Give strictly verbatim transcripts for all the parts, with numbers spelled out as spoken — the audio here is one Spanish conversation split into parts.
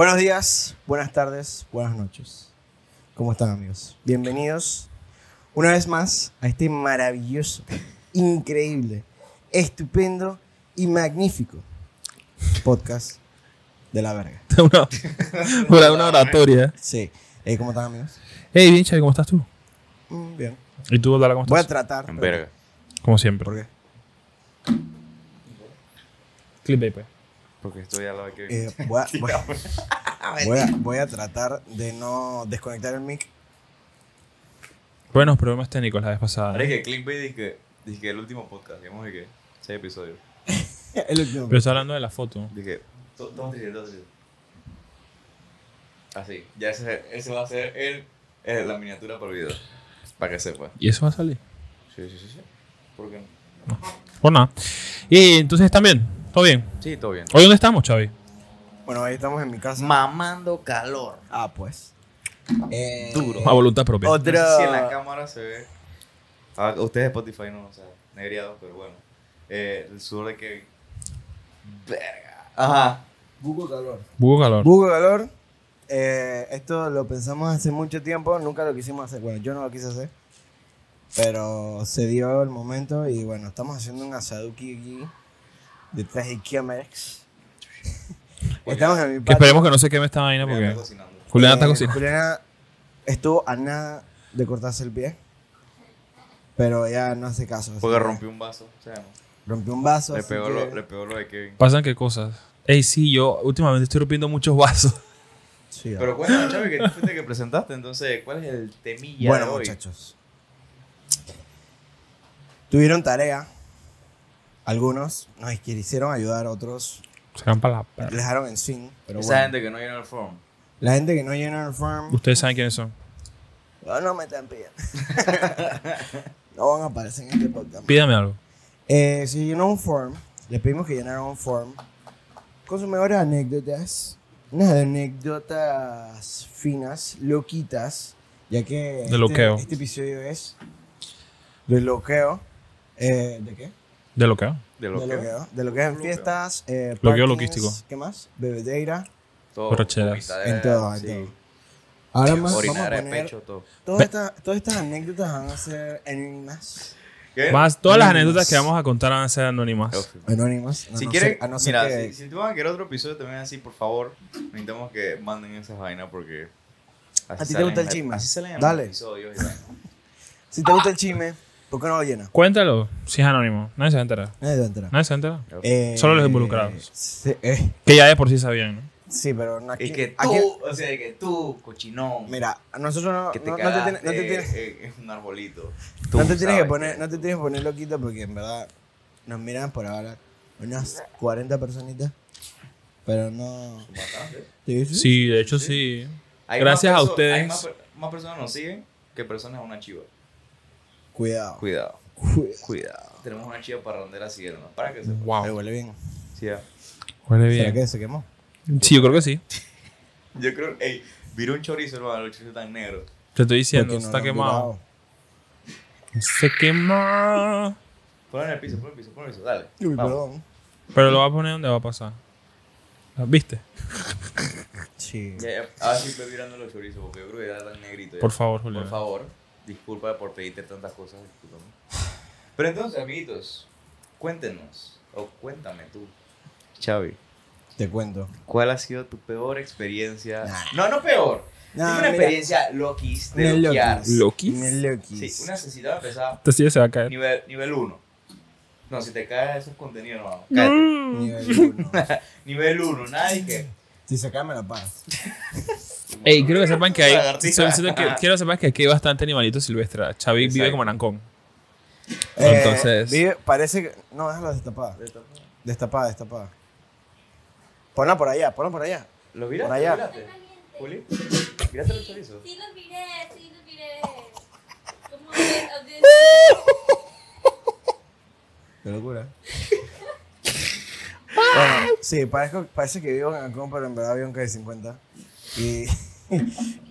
Buenos días, buenas tardes, buenas noches. ¿Cómo están, amigos? Bienvenidos una vez más a este maravilloso, increíble, estupendo y magnífico podcast de la verga. Una, una, una oratoria. Sí. Eh, ¿Cómo están, amigos? Hey, bien, Chavi, ¿cómo estás tú? Mm, bien. ¿Y tú, Dala, cómo estás? Voy a tratar. En verga. Como siempre. ¿Por qué? Clip ahí, pues. Porque estoy al lado de Kevin. Eh, voy, a, voy, a, voy, a, voy a tratar de no desconectar el mic. Buenos problemas técnicos la vez pasada. Ahora es que clickbait dice que, dice que el último podcast, digamos de que seis episodios. El último. Pero está hablando de la foto. Dije, dos tres. Así, ya ese, ese va a ser el, el, la miniatura por video. Para que sepa. ¿Y eso va a salir? Sí, sí, sí. sí. ¿Por qué no? no? Por nada. Y entonces también. ¿Todo bien? Sí, todo bien. ¿Hoy dónde estamos, Chavi? Bueno, hoy estamos en mi casa. Mamando calor. Ah, pues. Eh, Duro. A voluntad propia. Otro... No sé si en la cámara se ve. Ah, ustedes de Spotify no, o sea, negriados, pero bueno. Eh, el sudor de Kevin. Verga. Ajá. Bugo calor. Bugo calor. Bugo calor. Eh, esto lo pensamos hace mucho tiempo. Nunca lo quisimos hacer. Bueno, yo no lo quise hacer. Pero se dio el momento y bueno, estamos haciendo un asaduki aquí. Detrás de Kiamex. Estamos en mi patio. Que esperemos que no se queme esta vaina porque Juliana está cocinando. Juliana, eh, está cocinando. Juliana estuvo a nada de cortarse el pie, pero ya no hace caso. Porque rompió un vaso, ¿sabes? Rompió un vaso. Le pegó, lo, que... le pegó lo de Kevin. ¿Pasan qué cosas? Ey, sí, yo últimamente estoy rompiendo muchos vasos. Sí, pero cuéntame, Chavi, que tú fuiste que presentaste. Entonces, ¿cuál es el temilla bueno, de hoy? Bueno, muchachos. Tuvieron tarea. Algunos nos quisieron ayudar, otros se van para la perra. Les dejaron en swing. Pero esa bueno. gente que no llenó el form. La gente que no llenó el form. Ustedes saben quiénes son. No, no me están pidiendo. No van a aparecer en este podcast. Pídame algo. Eh, si llenó un form, les pedimos que llenaran un form con sus mejores anécdotas. Unas anécdotas finas, loquitas, ya que de loqueo. Este, este episodio es de loqueo. Eh, ¿De qué? De loqueo. De loqueo. De loqueo en fiestas. Eh, loqueo logístico. ¿Qué más? Bebedeira. Todo. Borracheras. En todo, en sí. todo. Ahora más vamos a poner... Pecho, todo. Todas, estas, todas estas anécdotas van a ser anónimas. ¿Qué? Más, todas anónimas. Las anécdotas que vamos a contar van a ser anónimas. Anónimas. No, si no quieren... Sé, no mira, que... si, si tú vas a querer otro episodio también así, por favor, necesitamos que manden esas vainas porque... Así ¿A ti te gusta el chisme? Así se le llama. Dale. Episodios y vainas. Si te gusta el chisme... ¿Por qué no lo llena? Cuéntalo, si es anónimo. Nadie se va a enterar. Nadie se va a enterar. Nadie se va a enterar. Eh, Solo los involucrados. Eh, eh. Que ya de por sí sabían, ¿no? Sí, pero... No, aquí, es que tú, aquí, o sea, que tú, cochinón. Mira, nosotros no... Que te no, cagaste, no te tienes, no te tienes, es un arbolito. Tú no, te tienes que poner, no te tienes que poner loquito porque en verdad nos miran por ahora unas cuarenta personitas, pero no... ¿Sí? Sí, de hecho sí. sí. Gracias perso- a ustedes. Hay más, más personas nos siguen que personas a una chiva. Cuidado. Cuidado. Cuidado. Tenemos una chiva parrandera así, hermano. Para que se wow. Pero huele bien. Sí, ya. Huele bien. ¿Será que se quemó? Sí, yo creo que sí. Yo creo... Ey, viró un chorizo, hermano. El chorizo tan negro. Te estoy diciendo, no está quemado. Se quemó. Ponlo en el piso, ponlo en el piso, ponlo en el piso. Dale. Uy, vamos. Perdón. Pero lo va a poner donde va a pasar. ¿Viste? Sí. Ya, ahora sí estoy mirando los chorizos porque yo creo que era tan negrito. Ya. Por favor, Julián. Por favor. Disculpa por pedirte tantas cosas, discúlpame. Pero entonces, amiguitos, cuéntenos, o cuéntame tú, Chavi. Te cuento. ¿Cuál ha sido tu peor experiencia? Nah. No, no peor. Nah, Dime una mira. experiencia loquis de loquear. ¿Loquis? Sí, una necesidad pesada. Entonces sí, se va a caer. Nivel uno. No, si te cae esos contenidos, no. Cállate. Mm. Nivel uno. Nivel uno, nadie que... Si se cae, me la paz. Ey, quiero que sepan que hay que, quiero sepan que aquí hay bastante animalitos silvestres. Chavi vive como en Ancón. Eh, Entonces vive, parece que no, déjala destapada. Destapada, destapada. Ponla por allá, ponla por allá. ¿Lo viraste? Por allá. Juli, ¿miraste los chorizos? Sí, los miré, sí, los miré. ¿Cómo ves? Qué locura. Bueno, sí, parezco, parece que vivo en Ancón, pero en verdad vivo en calle cincuenta. Y,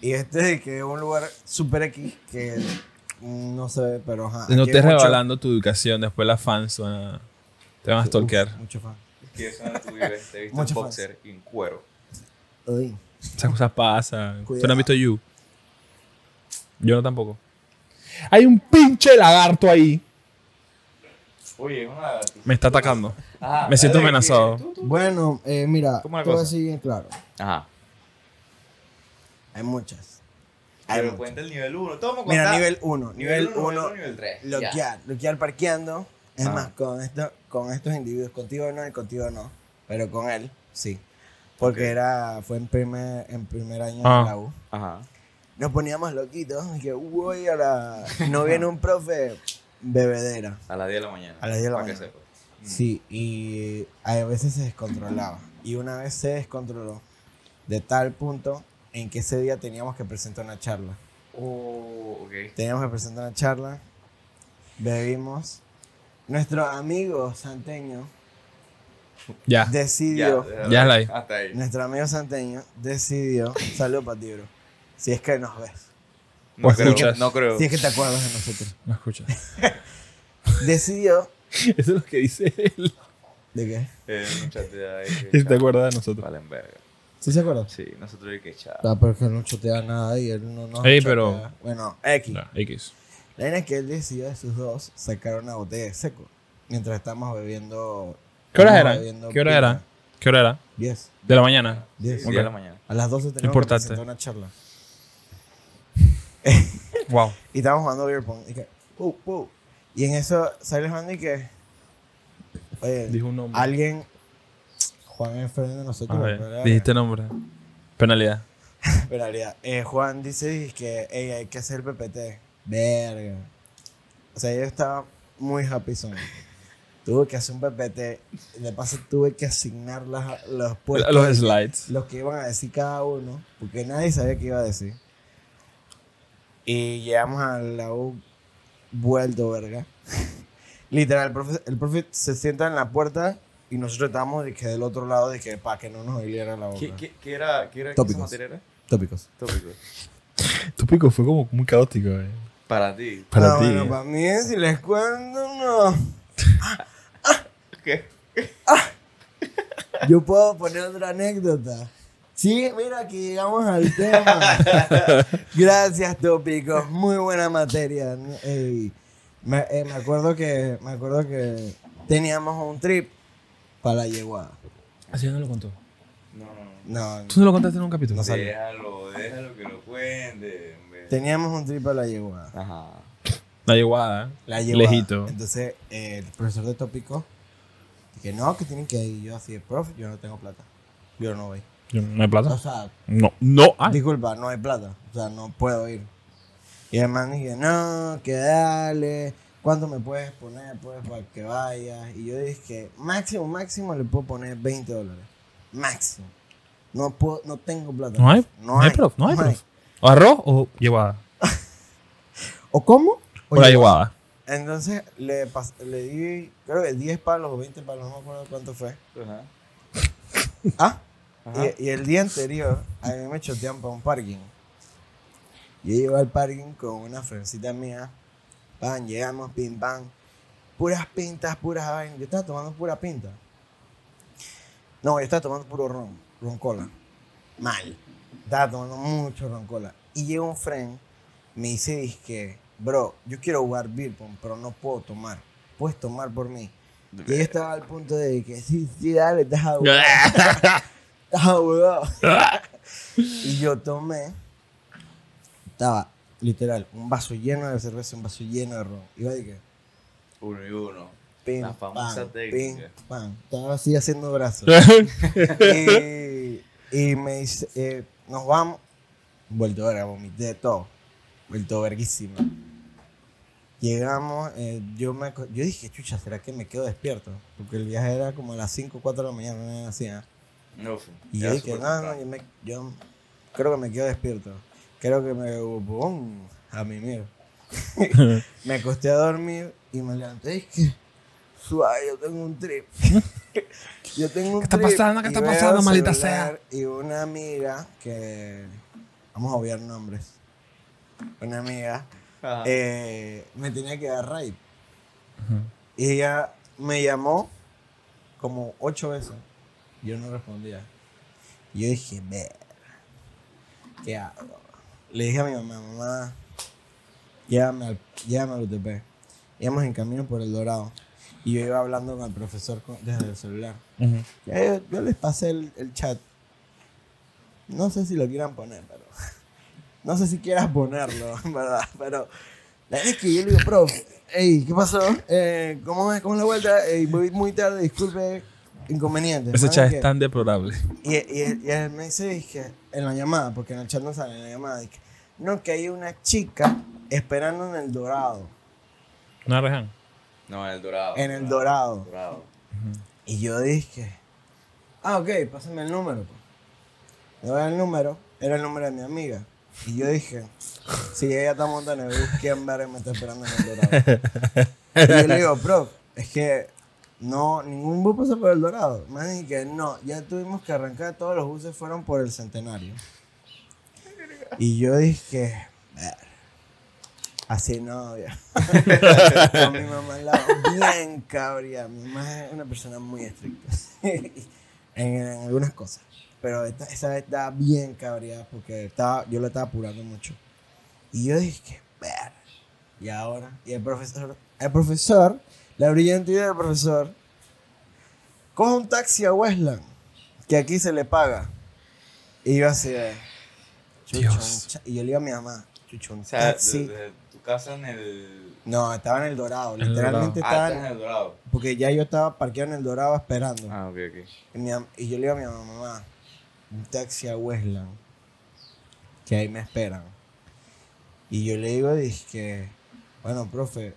y este que es un lugar super X que no se ve, pero ajá. No estés revelando tu educación, después las fans van a, te van a stalkear. Uf, mucho fan. Es que eso no tú vives, te viste un boxer en cuero. Uy. Esas cosas pasan. Cuidado. ¿Tú no has visto You? Yo no tampoco. Hay un pinche lagarto ahí. Oye, una... Me está atacando. Ajá, me siento amenazado. ¿Tú, tú? Bueno, eh, mira, todo cosa? Así bien claro. Ajá. Hay muchas. Hay Pero muchas. Cuenta el nivel uno. Todo mira, nivel uno. Nivel uno. Nivel tres. Loquear. Loquear parqueando. Es ah. más, con, esto, con estos individuos. Contigo no y contigo no. Pero con él, sí. Porque okay. era, fue en primer, en primer año ah. de la U. Ajá. Nos poníamos loquitos. Y que, uy, a la... No viene un profe... Bebedera. A las diez de la mañana. A las diez de la mañana. Para que sepa. Sí, y a veces se descontrolaba. Y una vez se descontroló de tal punto en que ese día teníamos que presentar una charla. Oh, ok. Teníamos que presentar una charla. Bebimos. Nuestro amigo santeño ya. decidió. Ya, ya la hay. Hasta ahí. Nuestro amigo santeño decidió. Saludos para ti, bro. Si es que nos ves. No creo, escuchas. No creo. Si es que te acuerdas de nosotros. No escuchas. Decidió. Eso es lo que dice él. ¿De qué? Eh, chatea, que si te acuerdas de nosotros. Valen verga. ¿Sí se acuerdan? Sí, nosotros hay que echar. Ah, pero que no chotea nada y él no nos Ey, pero... Bueno, X. No, X. La idea es que él decidió de sus dos sacar una botella de seco. Mientras estábamos bebiendo... ¿Qué horas era? ¿Qué hora era? ¿Qué hora era? diez. ¿De la mañana? diez. Sí, okay. De la mañana. A las doce teníamos que presentar una charla. Wow. Y estábamos jugando beer pong y, que, uh, uh. y en eso sale Juan y que oye, dijo un nombre. Alguien Juan enfrente de nosotros ver, dijiste nombre. Penalidad. Penalidad. eh, Juan dice que hey, hay que hacer P P T. Verga. O sea, yo estaba muy happy son. Tuve que hacer un P P T. De paso tuve que asignar las, los puestos, los slides, los que iban a decir cada uno, porque nadie sabía qué iba a decir. Y llegamos a la U vuelto, verga. Literal, el profe, el profe se sienta en la puerta y nosotros estábamos de que del otro lado, de que para que no nos oliera la boca. ¿Qué, qué, qué era? ¿Qué era? Tópicos. ¿Qué era? Tópicos. Tópicos. Tópicos fue como muy caótico, eh. Para ti. Para no, ti. Bueno, eh. para mí, si les cuento, no. Ah, ah, ¿qué? Ah. Yo puedo poner otra anécdota. Sí, mira, aquí llegamos al tema. Gracias, tópicos. Muy buena materia. Ey, me, eh, me acuerdo que me acuerdo que teníamos un trip para la yeguada. ¿Así no lo contó? No, no, no. no ¿Tú no lo contaste en un capítulo? No, déjalo, déjalo que lo cuente. Teníamos un trip para la yeguada. Ajá. La yeguada, la yeguada. Lejito. Entonces, eh, el profesor de tópicos dije, no, que tienen que ir. Yo así, profe, yo no tengo plata. Yo no voy. ¿No hay plata? O sea, no, no hay. Disculpa, no hay plata. O sea, no puedo ir. Y el man dije, no, que dale. ¿Cuánto me puedes poner, pues, para que vayas? Y yo dije, máximo, máximo le puedo poner veinte dólares. Máximo. No puedo, no tengo plata. No hay. No, no hay, hay prof. No hay, no hay prof. ¿O arroz o llevada? ¿O cómo? O la llevada. Entonces, le, pas- le di, creo que diez palos o veinte palos. No me acuerdo cuánto fue. Uh-huh. ¿Ah? Y, y el día anterior, a mí me chotean para un parking. Yo iba al parking con una frencita mía. Pan, llegamos, pim, pam. Puras pintas, puras vainas. Yo estaba tomando pura pinta. No, yo estaba tomando puro ron, roncola. Mal. Estaba tomando mucho roncola. Y llega un friend, me dice, dizque, bro, yo quiero jugar beer pong, pero no puedo tomar. Puedes tomar por mí. Y yo estaba al punto de que, sí, sí, dale, deja de jugar. Y yo tomé, estaba literal un vaso lleno de cerveza, un vaso lleno de ron. Iba de que uno y uno, pim, la famosa pam, técnica. Pim, pam. Estaba así haciendo brazos. y, y me dice, eh, nos vamos. Vuelto verga, vomité todo. Vuelto verguísima. Llegamos, eh, yo me, yo dije, chucha, ¿será que me quedo despierto? Porque el viaje era como a las cinco o cuatro de la mañana, no era así, ¿eh? No, y yo dije, no, no, yo, me, yo creo que me quedo despierto. Creo que me boom, a mí mismo. Me acosté a dormir y me levanté. Y dije, suave, yo tengo un trip. yo tengo un ¿Qué está trip pasando? ¿Qué está pasando, maldita sea? Y una amiga que... Vamos a obviar nombres. Una amiga eh, me tenía que dar ride. Uh-huh. Y ella me llamó como ocho veces. Yo no respondía. Y yo dije, ver, ¿qué hago? Le dije a mi mamá, mamá, llévame al, llévame al U T P. Íbamos en camino por El Dorado. Y yo iba hablando con el profesor con, desde el celular. Uh-huh. Yo, yo les pasé el, el chat. No sé si lo quieran poner, pero... No sé si quieras ponerlo, en verdad, pero... La verdad es que yo le digo, profe, hey, ¿qué pasó? Eh, ¿cómo, es, ¿Cómo es la vuelta? Hey, voy muy tarde, disculpe, inconveniente. Ese chat es tan deplorable. Y, y, y él me dice, dije, en la llamada, porque en el chat no sale, en la llamada, dije, no, que hay una chica esperando en El Dorado. ¿No es Reján? No, en El Dorado. En El Dorado. Dorado. Dorado. Uh-huh. Y yo dije, ah, ok, pásame el número. Le doy el número, era el número de mi amiga. Y yo dije, si ella está montada en el bus, ¿quién verga me está esperando en El Dorado? Y yo le digo, bro, es que no, ningún bus pasa por El Dorado. Me dije que no, ya tuvimos que arrancar, todos los buses fueron por el Centenario. Y yo dije, así no, ya. Con mi mamá al lado, bien cabría. Mi mamá es una persona muy estricta en, en algunas cosas. Pero esta, esa vez estaba bien cabreada porque estaba, yo la estaba apurando mucho. Y yo dije, ver, y ahora, y el profesor, el profesor, la brillante idea del profesor, coge un taxi a Westland, que aquí se le paga. Y yo así de, chuchón, y yo le digo a mi mamá, chuchón, o sea, taxi. De, de tu casa en el... No, estaba en El Dorado, el literalmente Dorado. Estaba ah, en El Dorado. Porque ya yo estaba parqueado en El Dorado esperando. Ah, ok, ok. Y, mi, y yo le digo a mi mamá, mamá, un taxi a Westland, que ahí me esperan. Y yo le digo, dije, bueno, profe,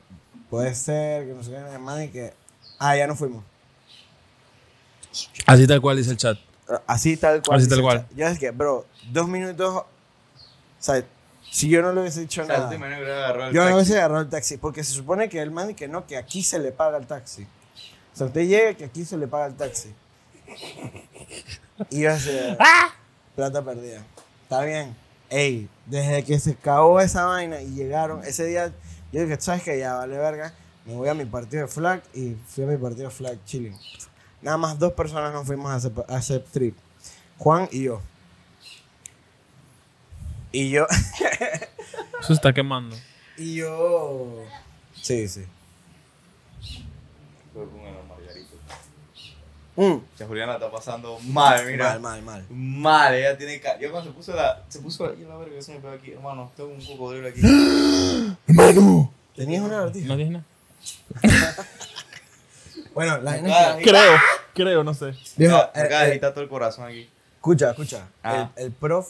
puede ser que no se vean nada más y que... Ah, ya no fuimos. Así tal cual dice el chat. Así tal cual. Así tal cual. Yo dije, bro, dos minutos... O sea, si yo no le hubiese dicho o sea, nada, yo taxi. No hubiese agarrado el taxi, porque se supone que el man dice que no, que aquí se le paga el taxi. O sea, usted llega que aquí se le paga el taxi. Iba a ser ¡ah! Plata perdida. Está bien. Ey, desde que se acabó esa vaina y llegaron ese día, yo dije, ¿sabes qué? Ya vale verga. Me voy a mi partido de flag y fui a mi partido de flag chilling. Nada más dos personas nos fuimos a ese, a ese trip. Juan y yo. Y yo... Eso está quemando. Y yo... Sí, sí. Mm. Que Juliana está pasando mal, mira. Mal, mal, mal. Mal, ella tiene cara. Yo cuando se puso la. Se puso la. Yo la verga, se me pegó aquí. Hermano, tengo un cocodrilo aquí. ¡Hermano! ¿Tenías una vertiga? No tienes nada. Bueno, la gente. Creo, creo, no sé. Dijo, acá agita todo el corazón aquí. Escucha, escucha. Ah. El, el prof,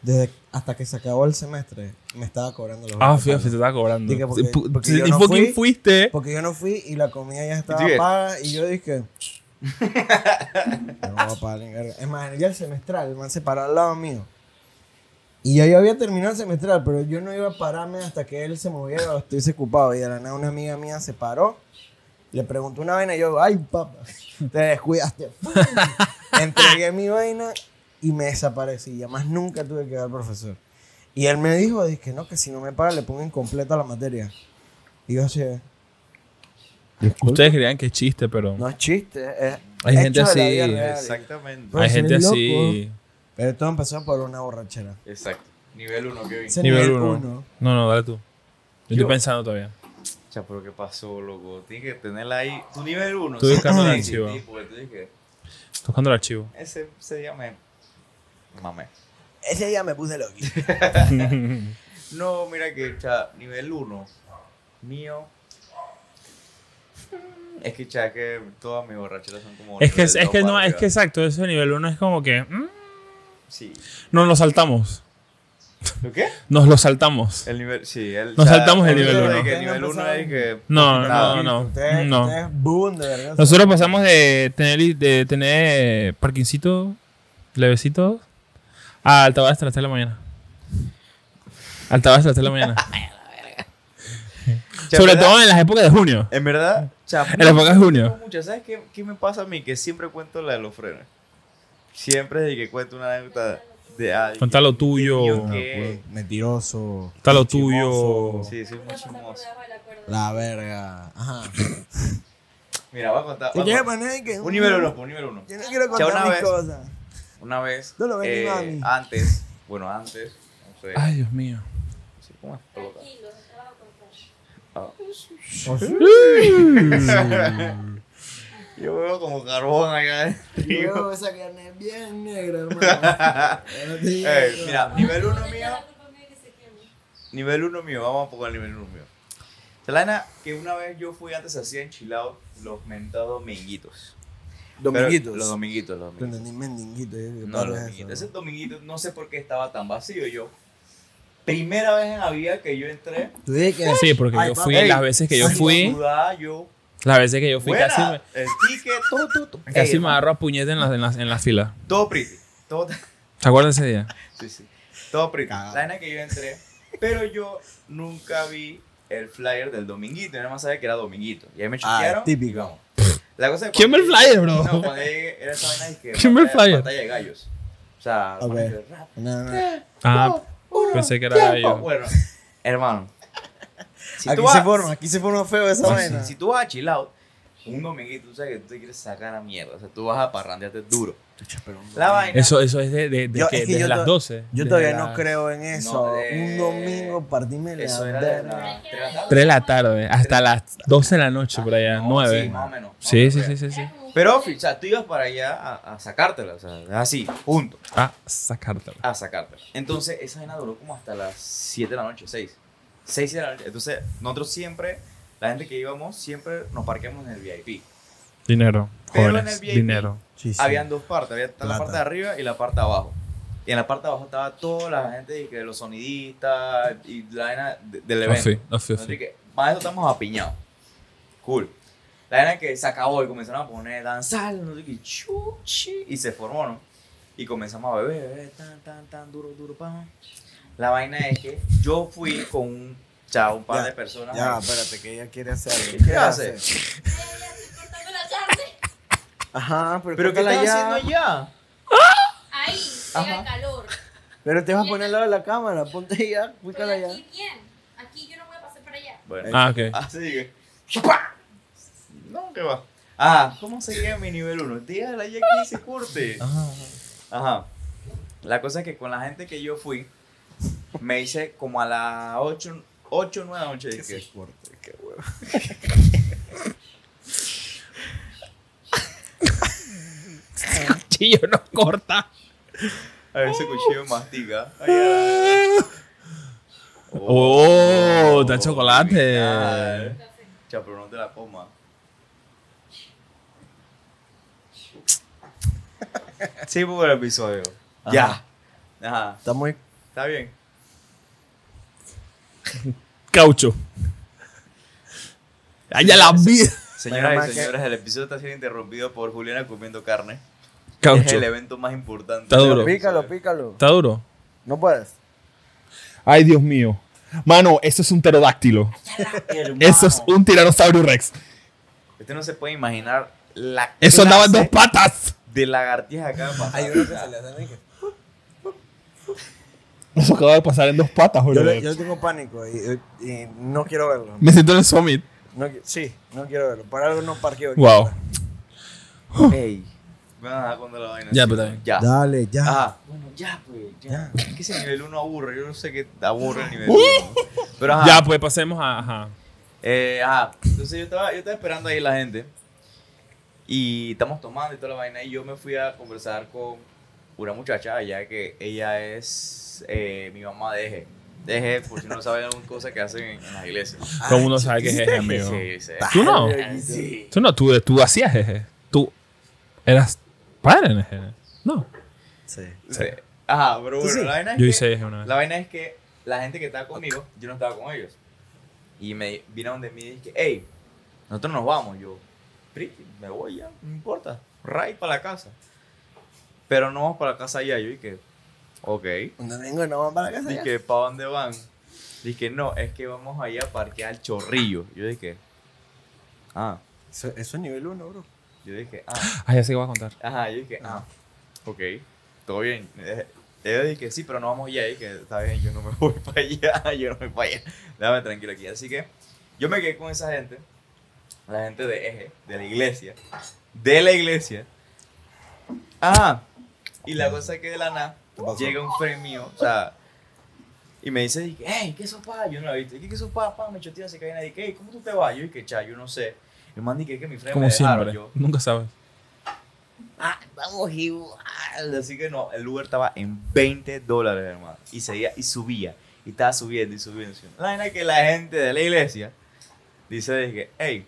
desde hasta que se acabó el semestre, me estaba cobrando los. Ah, fíjate, se te estaba cobrando. Dije, porque, porque yo no fui, ¿y por qué fuiste? Porque yo no fui y la comida ya estaba paga y yo dije. No, papá, es más, ya el semestral, el man se paró al lado mío. Y ya yo había terminado el semestral, pero yo no iba a pararme hasta que él se moviera o estuviese ocupado. Y de la nada una amiga mía se paró, le preguntó una vaina y yo, ay, papá, te descuidaste. Entregué mi vaina y me desaparecí. Y además nunca tuve que ver al profesor. Y él me dijo, dije, no, que si no me para le pongo incompleta la materia. Y yo así... Disculpa. Ustedes creían que es chiste, pero... No es chiste, es hay gente así, exactamente. Pero hay gente así... Pero todo empezó por una borrachera. Exacto. Nivel uno, Kevin. Nivel, nivel uno. uno. No, no, dale tú. Yo, Yo estoy pensando todavía. Ya, pero ¿qué pasó, loco? Tienes que tenerla ahí. Tu nivel uno. Estoy buscando el archivo. Estoy buscando el archivo. Ese, ese día me... Mamé. Ese día me puse loco. No, mira que, cha, nivel uno. Mío... Es que ya que todas mis borracheras son como... Es que, es que no, es que exacto, ese nivel uno es como que... ¿Mm? Sí. Nos lo saltamos. ¿Lo qué? Nos lo saltamos. El nivel... Sí, el... Nos saltamos el nivel uno. El nivel uno es que... No, no, no. Ustedes, no. Ustedes boom, de verdad. Nosotros pasamos de tener, de tener parkincito, levecito, a Altabas hasta las tres de la mañana. Altabas hasta las tres de la mañana. Sobre verdad, todo en las épocas de junio. En verdad, chapo. En las épocas de junio. Mucho. ¿Sabes qué, qué me pasa a mí? Que siempre cuento la de los frenos. Siempre de que cuento una anécdota de alguien. Contá lo tuyo. Que... Mentiroso. Contá lo tuyo. Sí, soy muy chismoso. La verga. Ajá. Mira, voy a contar. Voy a contar. Un nivel uno, un nivel uno. Yo no quiero contar mis cosas. una vez, no lo ven, eh, mami. antes, bueno, antes, no sé. Ay, Dios mío. Sí, ¿cómo es? Tranquilo, oh. Oh, sí. Yo veo como carbón acá adentro. Yo veo esa carne es bien negra, hermano. Hey, mira, nivel uno mío. Nivel uno mío, vamos a poner el nivel uno mío. Talana, que una vez yo fui, antes hacía enchilados los mentados meñitos. Dominguitos. Los dominguitos, los dominguitos. Ni mendinguitos. No, los dominguitos. Ese dominguito, no sé por qué estaba tan vacío yo. Primera vez en la vida que yo entré. ¿Tú dices que? Sí, porque ay, yo fui, ey, las veces que yo fui. Ayudada, yo, las veces que yo fui buena, casi me. El ticket, todo, todo, todo. Casi ey, me agarro a puñete en las en las en las filas. Todo pretty. Todo. ¿Te acuerdas ese día? Sí, sí. Todo pretty. Ah. La vez que yo entré, pero yo nunca vi el flyer del dominguito. Yo nada más sabía que era dominguito. Y ahí me chutearon. Ah, típico. La cosa es ¿quién me el flyer, bro? No, cuando llegué, era esa vaina de que ¿quién me el flyer? Batalla de gallos. O sea, okay. De rap. No, no. Ah, uno, pensé que era gallo. Bueno, hermano. Si aquí, vas, se forma, aquí se forma feo esa no, vaina. Si, si tú vas a chill out, un dominguito, tú sabes que tú te quieres sacar a mierda. O sea, tú vas a parrandearte duro. La vaina. Eso, eso es de, de, de yo, que, es que desde las doce. Yo todavía la... no creo en eso. No, de... Un domingo, partirme la eso era de las tres de la tarde, hasta las doce de la noche, ah, por allá, no, nueve. Sí, más o menos. Sí, sí, sí, sí, sí. Pero, o sea, tú ibas para allá a, a sacártela, o sea, así, punto. A sacártela. A sacártela. Entonces, esa vaina duró como hasta las siete de la noche, seis. seis de la noche. Entonces, nosotros siempre, la gente que íbamos, siempre nos parqueamos en el V I P. Dinero. Pero jóvenes, en el V I P dinero. Habían dos partes, había plata. La parte de arriba y la parte de abajo. Y en la parte de abajo estaba toda la gente, que los sonidistas y la vaina de, del evento. Así, así, así. Que, más de eso estamos apiñados. Cool. La vaina que se acabó y comenzaron a poner danzar, no sé qué, chuchi, y se formó, ¿no? Y comenzamos a beber, beber, tan, tan, tan, duro, duro, pam. La vaina es que yo fui con un, chao, un par ya, de personas. Ya, más. Espérate, que ella quiere hacer algo. ¿Qué quiere hacer? Ajá, pero, ¿pero qué estás haciendo allá? Ahí, llega el calor. Pero te vas a poner al lado de la cámara, ponte allá, púcala allá. Aquí bien, aquí yo no voy a pasar para allá. Bueno, ah, ok. Así que, no, ¿qué va? Ah, ¿cómo sería mi nivel uno? Dígala ya que se corte. Ajá, ajá. La cosa es que con la gente que yo fui, me hice como a las ocho, ocho, nueve noche. Que se corte, qué huevo. Cuchillo no corta. A ver, ese cuchillo mastiga. Ay, ay. Oh, está oh, chocolate. Chao, pero no te la coma. Sí, por el episodio. Ajá. Ya. Ajá. Está muy. Está bien. Caucho. Allá la vida. Señoras y señores, el episodio está siendo interrumpido por Juliana comiendo carne. Caucho. Es el evento más importante. Está duro. Pícalo, pícalo. Está duro. No puedes. Ay, Dios mío. Mano, eso es un pterodáctilo. Eso es un tiranosaurio rex. Usted no se puede imaginar la. Eso andaba en dos patas. De lagartijas acá. Hay uno que se le hace rico. Eso acaba de pasar en dos patas, boludo. Yo, yo tengo pánico y, y no quiero verlo. Me siento en el summit. No, sí, no quiero verlo. Para algo no parqueo aquí. Wow. Ey. Me van a dejar cuando la vaina. Ya, pero también. Ya. Dale, ya. Ah, bueno, ya, pues. Ya. ya. Es que ese nivel uno aburre. Yo no sé qué aburre el nivel uno. Pero ajá. Ya, pues pasemos a. Ajá. Eh, ajá. Entonces yo estaba, yo estaba esperando ahí la gente. Y estamos tomando y toda la vaina. Y yo me fui a conversar con una muchacha allá que ella es eh, mi mamá de Eje. Deje, por si no saben alguna cosa que hacen en, en las iglesias. Todo el mundo sabe que es jeje, amigo. Sí, sí. ¿Tú no? Sí. Tú no, tú, tú hacías jeje. Tú eras padre en jeje. No. Sí. sí. Ajá, pero bueno, sí. La vaina es yo que... Yo hice jeje una vez. La vaina es que la gente que estaba conmigo, yo no estaba con ellos. Y me vino donde mí y dije, hey, nosotros nos vamos. Yo, me voy ya, no importa. Right para la casa. Pero no vamos para la casa allá. Yo dije... Ok. Un domingo no van para la casa. Dije, ¿para dónde van? Dije, no, es que vamos allá a parquear al Chorrillo. Yo dije, ah. Eso, eso es nivel uno, bro. Yo dije, ah. Ah, ya sé que voy a contar. Ajá, yo dije, ah. Ok, todo bien. Yo dije, sí, pero no vamos allá. Y que está bien, yo no me voy para allá. Yo no me voy para allá. Déjame tranquilo aquí. Así que yo me quedé con esa gente. La gente de Eje, de la iglesia. De la iglesia. Ah. Y la cosa es que de la nada llega un friend mío, o sea, y me dice, hey, ¿qué sopa? Yo no la he visto. ¿Qué, qué sopa? Pa, me chotea, se cae. Y dije, hey, ¿cómo tú te vas? Yo dije, cha, yo no sé. El man dije que mi friend me dejaron. Como siempre, nunca sabes. Ah, vamos igual. Así que no, el Uber estaba en veinte dólares, hermano. Y seguía, y subía. Y estaba subiendo y subiendo. La vaina que la gente de la iglesia dice, dije, hey,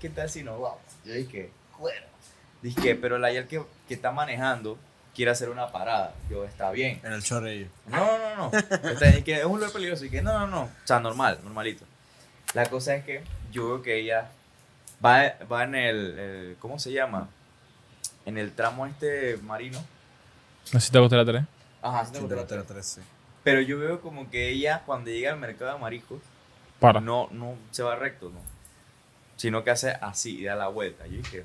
¿qué tal si nos vamos? Yo dije, bueno. Dije, pero el ayer que, que está manejando quiere hacer una parada. Yo, está bien. En el chorrillo. No, no, no. no. Está, dije, es un lugar peligroso. Dije, no, no, no. O sea, normal, normalito. La cosa es que yo veo que ella va, va en el, el, ¿cómo se llama? En el tramo este marino. Así te gusta la tres. Ajá, así te gusta la tres, sí. Pero yo veo como que ella, cuando llega al mercado de mariscos, para. No, no se va recto, no. Sino que hace así y da la vuelta. Yo dije,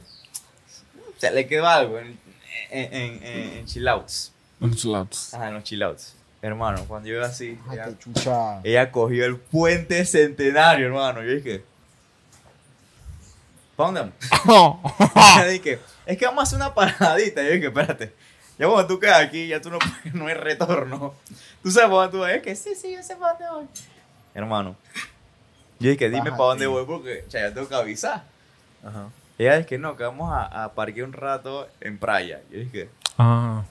o sea, le quedó algo en, en, en, en, en chill outs. En chill outs. Ajá, en los chill outs. Hermano, cuando yo veo así, ay, ella, chucha. Ella cogió el puente Centenario, hermano. Yo dije, ¿para dónde? Yo dije, es que vamos a hacer una paradita. Yo dije, espérate. Ya cuando tú quedas aquí, ya tú no, no hay retorno. Tú sabes para dónde tú vas. Es que sí, sí, yo sé para dónde voy. Hermano. Yo dije, dime para dónde voy porque o sea, ya tengo que avisar. Ajá. Ella dice que no, que vamos a, a parquear un rato en playa. Yo dije, ah.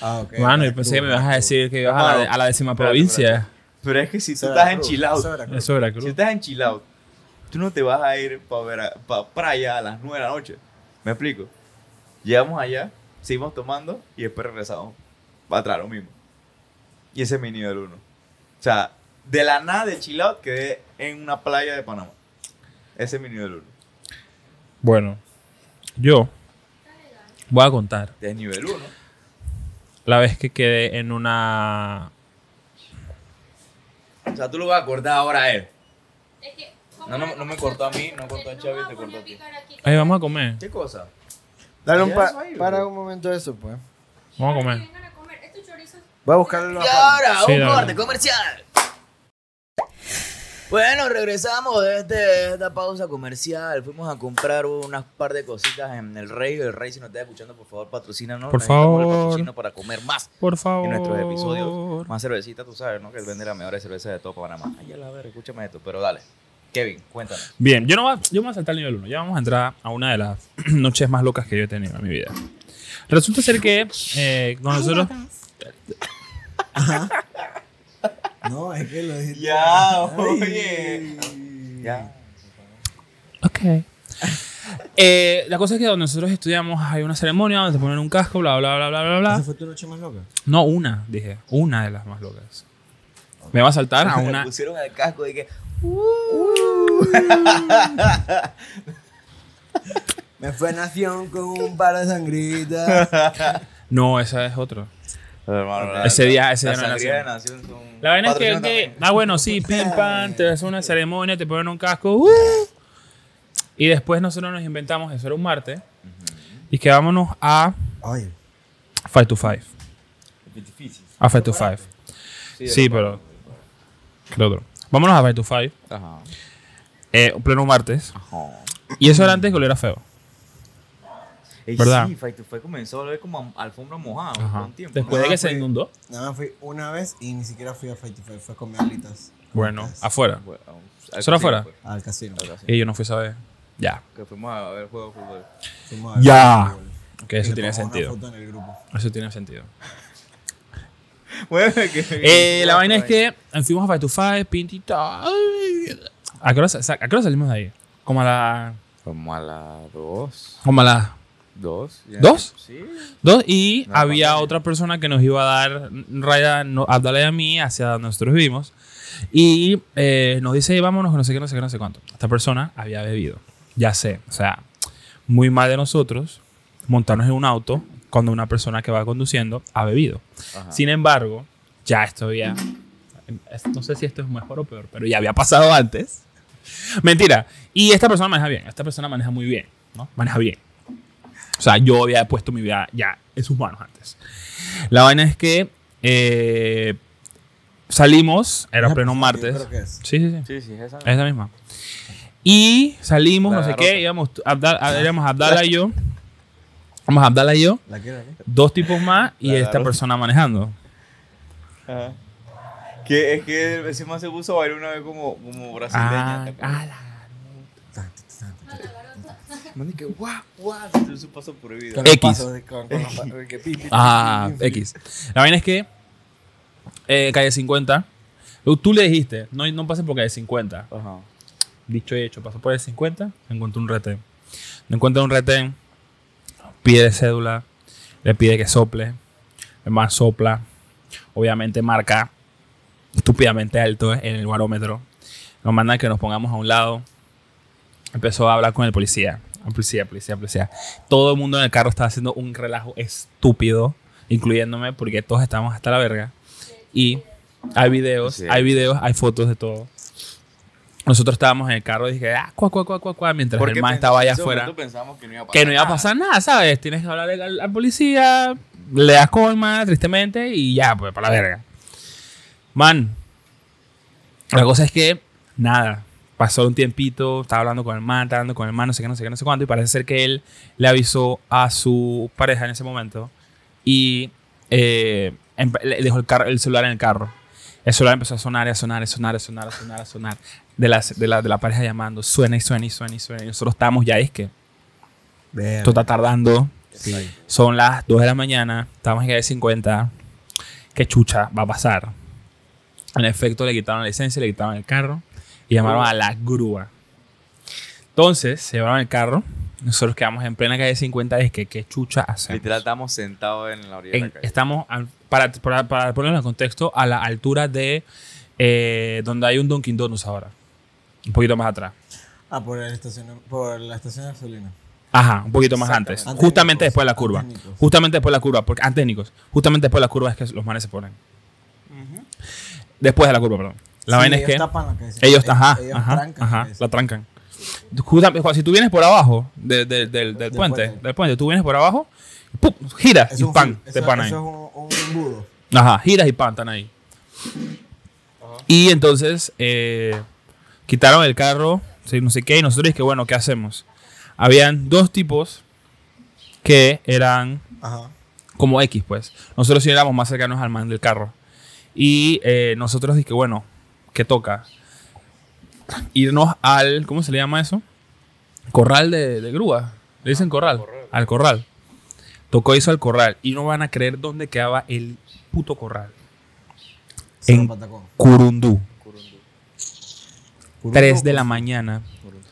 Ah, ok. Bueno, yo pensé que me ibas a decir que ibas a la, a la décima provincia. Pero es que si tú estás en chill out, eso era cruz. Si estás en chill out, tú no te vas a ir para pa playa a las nueve de la noche. ¿Me explico? Llegamos allá, seguimos tomando y después regresamos para atrás, lo mismo. Y ese es mi nivel uno. O sea, de la nada de chill out quedé en una playa de Panamá. Ese es mi nivel uno. Bueno, yo voy a contar. De nivel uno. La vez que quedé en una... O sea, tú lo vas a acordar ahora a él. Es que, no, no, no me cortó a mí, no cortó a Chávez, te cortó a ti. Ay, vamos a comer. ¿Qué cosa? Dale un pa- ahí, para un momento eso, pues. Vamos a comer. Voy a buscarle los. Y ahora, sí, un dale. Corte comercial. Bueno, regresamos de este, esta pausa comercial. Fuimos a comprar unas par de cositas en el Rey. El Rey, si nos está escuchando, por favor, patrocínanos. Por favor. Patrocino para comer más. Por favor. En nuestros episodios. Más cervecita, tú sabes, ¿no? Que él vende la mejor cerveza de todo Panamá. Ay, ya la ver, escúchame esto. Pero dale. Kevin, cuéntanos. Bien, yo no va, yo me voy a saltar al nivel uno. Ya vamos a entrar a una de las noches más locas que yo he tenido en mi vida. Resulta ser que eh, con nosotros... Ajá. No, es que lo dije... Ya, oye. Ya. Ok. Eh, la cosa es que donde nosotros estudiamos hay una ceremonia donde se ponen un casco, bla, bla, bla, bla, bla, bla. ¿Esa fue tu noche más loca? No, una, dije. Una de las más locas. Okay. Me va a saltar a una... Me pusieron el casco y que... Uh. Me fue Nación con un par de sangritas. No, esa es otra. Ese día, ese la día no era Nación. Nación la vaina es que, que ah, bueno, sí, pim pam, te hacen una ceremonia, te ponen un casco. Uh, y después nosotros nos inventamos, eso era un martes. Uh-huh. Y que vámonos a Oye. Five to Five. Es difícil. A Five to Five. Sí, sí pero. ¿Qué otro? Vámonos a five to five. Ajá. Eh, pleno martes. Ajá. Y eso era antes que lo era feo. Ey, ¿verdad? Sí, five to five comenzó a ver como a alfombra mojada por un tiempo. Después no, de que fui, se inundó. Nada más fui una vez y ni siquiera fui a five to five. Fue con alitas. Bueno, antes. Afuera. Bueno, ¿eso era afuera? Fue. Al casino. Y yo no fui a saber. Ya. Que fuimos a ver juegos de fútbol. Fuimos a ver ya. Fútbol. Que eso, tiene sentido. Eso tiene sentido. Eso tiene sentido. Bueno, que, eh, la vaina es que fuimos a five to five, pintita. ¿A qué hora salimos de ahí? Como a la... Como a las dos. Como a las... ¿Dos? Yeah. ¿Dos? Sí. Dos y no, había no, no, no. otra persona que nos iba a dar raya, no, a darle a mí hacia donde nosotros vivimos. Y eh, nos dice, vámonos, no sé qué, no sé qué, no sé cuánto. Esta persona había bebido. Ya sé, o sea, muy mal de nosotros montarnos en un auto cuando una persona que va conduciendo ha bebido. Ajá. Sin embargo, ya esto había... No sé si esto es mejor o peor, pero ya había pasado antes. Mentira. Y esta persona maneja bien. Esta persona maneja muy bien, ¿no? Maneja bien. O sea, yo había puesto mi vida ya en sus manos antes. La vaina es que eh, salimos... Era pleno martes. Creo que es. Sí, sí, sí. Sí, sí, esa misma. Esa misma. Y salimos, la no sé roca. Qué. Íbamos a Abdala y yo... Vamos a Abdala y yo. La queda, ¿no? Dos tipos más y claro. Esta persona manejando. Ajá. Que es que ese man se puso a bailar una vez como, como brasileña. Ah, ah la... Man, dije, guau, guau. Eso es un paso prohibido. Con X. De, con, con ah, X. La vaina es que eh, calle cincuenta. Tú le dijiste, no, no pases por calle cincuenta. Ajá. Dicho y hecho, pasó por el cincuenta, encontró un retén. No encuentra un retén, pide cédula, le pide que sople. El man sopla. Obviamente marca estúpidamente alto en el barómetro. Nos mandan que nos pongamos a un lado. Empezó a hablar con el policía. Policía, policía, policía. Todo el mundo en el carro estaba haciendo un relajo estúpido, incluyéndome, porque todos estábamos hasta la verga. Y hay videos, sí. hay videos, hay fotos de todo. Nosotros estábamos en el carro y dije, ah, cuá, cuá, cuá, cuá, cuá, mientras el man estaba allá afuera. Que no, que no iba a pasar nada, ¿sabes? Tienes que hablar al, al policía, le das colma, tristemente, y ya, pues, para la verga. Man, la cosa es que, nada, pasó un tiempito, estaba hablando con el man, estaba hablando con el man, no sé qué, no sé qué, no sé cuánto, y parece ser que él le avisó a su pareja en ese momento y eh, le dejó el, car- el celular en el carro. El celular empezó a sonar, a sonar, a sonar, a sonar, a sonar, a sonar. De la, de, la, de la pareja llamando, suena y suena y suena y suena. Y nosotros estábamos ya, es que. Bien. Esto está tardando. Sí. Son las dos de la mañana, estamos en calle cincuenta. ¿Qué chucha va a pasar? En efecto, le quitaron la licencia, le quitaron el carro y llamaron a la grúa. Entonces, se llevaron el carro. Nosotros quedamos en plena calle cincuenta. Es que, ¿qué chucha hacemos? Literal, estamos sentados en la orilla en, de la calle. Estamos, al, para, para, para ponerlo en contexto, a la altura de eh, donde hay un Dunkin' Donuts ahora. Un poquito más atrás. Ah, por, el estacion, por la estación de gasolina. Ajá, un poquito más antes. Anténicos, justamente después de la curva. Anténicos. Justamente después de la curva. Porque anténicos. Justamente después de la curva es que los manes se ponen. Uh-huh. Después de la curva, perdón. La sí, vaina es que... Tapan que ellos ajá, ellos ajá, trancan ajá, la trancan. Justamente, si tú vienes por abajo de, de, de, del, del puente, puente, del puente, tú vienes por abajo, ¡pum! Giras y pan, te eso, pan eso ahí. Eso es un embudo. Ajá, giras y pan, están ahí. Ajá. Y entonces, eh, quitaron el carro, no sé qué, y nosotros dijimos que bueno, ¿qué hacemos? Habían dos tipos que eran ajá. Como X, pues. Nosotros sí éramos más cercanos al man del carro. Y eh, nosotros dijimos que bueno, ¿qué toca? Irnos al, ¿cómo se le llama eso? Corral de, de grúa. Le dicen corral. corral. Al corral. Tocó eso al corral. Y no van a creer dónde quedaba el puto corral. San en Patacón. Curundú. tres de la mañana. Curundú.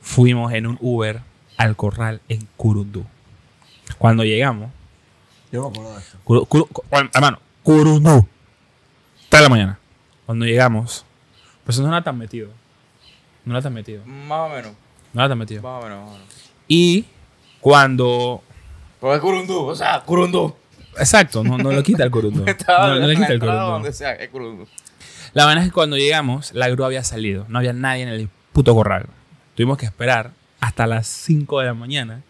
Fuimos en un Uber al corral en Curundú. Cuando llegamos. Yo me acuerdo de eso. Curu, curu, curu, hermano, Curundú. tres de la mañana. Cuando llegamos. Pues no era tan metido. No era tan metido. Más o menos. No era tan metido. Más o menos, más o menos. Y cuando... Porque es Curundú, o sea, Curundú. Exacto, no, no lo quita el Curundú. no, no le quita el Curundú. Donde sea, es Curundú. La verdad es que cuando llegamos, la grúa había salido. No había nadie en el puto corral. Tuvimos que esperar hasta las cinco de la mañana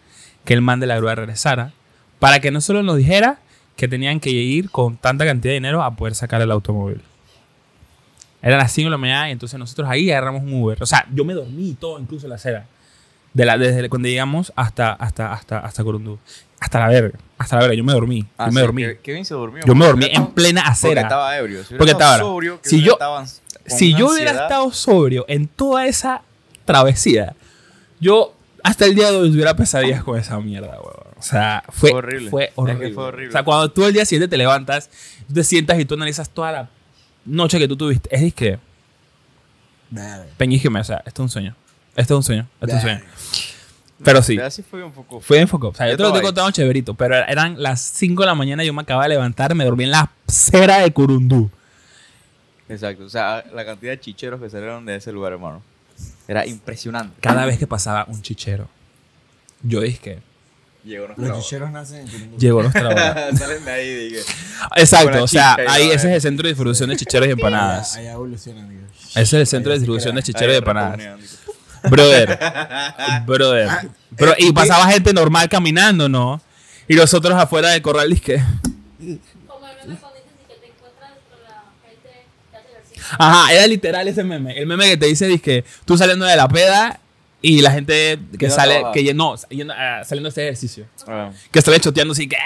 que el man de la grúa regresara para que no solo nos dijera que tenían que ir con tanta cantidad de dinero a poder sacar el automóvil. Eran las cinco de la mañana y entonces nosotros ahí agarramos un Uber. O sea, yo me dormí y todo, incluso en la acera. De la, desde cuando llegamos hasta, hasta, hasta, hasta Curundú. Hasta la verga. Hasta la verga. Yo me dormí. Ah, yo me dormí. Kevin se durmió. Yo me dormí en plena acera. Porque estaba ebrio. Si porque estaba sobrio. Si yo, si yo hubiera estado sobrio en toda esa travesía, yo hasta el día de hoy tuviera pesadillas con esa mierda, huevón. O sea, fue, fue horrible. Fue horrible. Es que fue horrible. O sea, cuando tú el día siguiente te levantas, te sientas y tú analizas toda la... noche que tú tuviste, es disque peñíjeme, o sea, esto es un sueño, esto es un sueño, esto es un sueño. Pero sí, fue un foco, fue un foco. O sea, yo te lo estoy contando chéverito, pero eran las cinco de la mañana, yo me acababa de levantar, me dormí en la acera de Curundú. Exacto, o sea, la cantidad de chicheros que salieron de ese lugar, hermano, era impresionante. Cada vez que pasaba un chichero, yo disque llegó nuestra hora. Los chicheros nacen en Curundú. Llegó nuestra hora. Salen de ahí, dije. Exacto, o sea, ahí ese es el centro de distribución de chicheros y empanadas. Ahí evolucionan, digo. Ese es el centro de distribución de chicheros y empanadas. Brother, brother. Bro, y pasaba gente normal caminando, ¿no? Y nosotros afuera del corral, disque. Como el meme cuando dices que te encuentras con la gente que hace ejercicio. Ajá, era literal ese meme. El meme que te dice, disque, tú saliendo de la peda. Y la gente que sale, trabajar? que no, saliendo de este ejercicio, ah. que sale choteando así, que,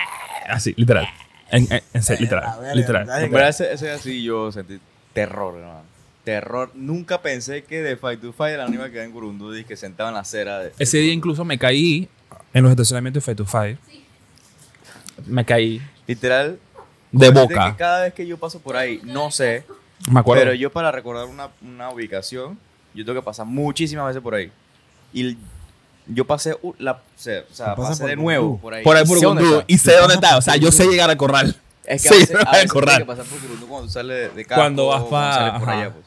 así, literal. En, en, en, eh, literal, ver, literal. En verdad, ese es así, yo sentí terror, hermano. Terror. Nunca pensé que de Fight to Fight, la anima que en Kurundudi, que sentaba en la acera. De, ese de día incluso me caí en los estacionamientos de Fight to Fight. Sí. Me caí. Literal. De boca. Que cada vez que yo paso por ahí, no sé. Me acuerdo. Pero yo, para recordar una, una ubicación, yo tengo que pasar muchísimas veces por ahí. Y yo pasé uh, la, o sea, pasé por de nuevo Gurundú. por ahí. Por ahí por Gurundú. Y sé dónde está. O sea, yo sé llegar al corral. Es que sí, a veces, a veces corral. Hay que pasar por Gurundú cuando sales de casa. Cuando vas para... por allá, pues,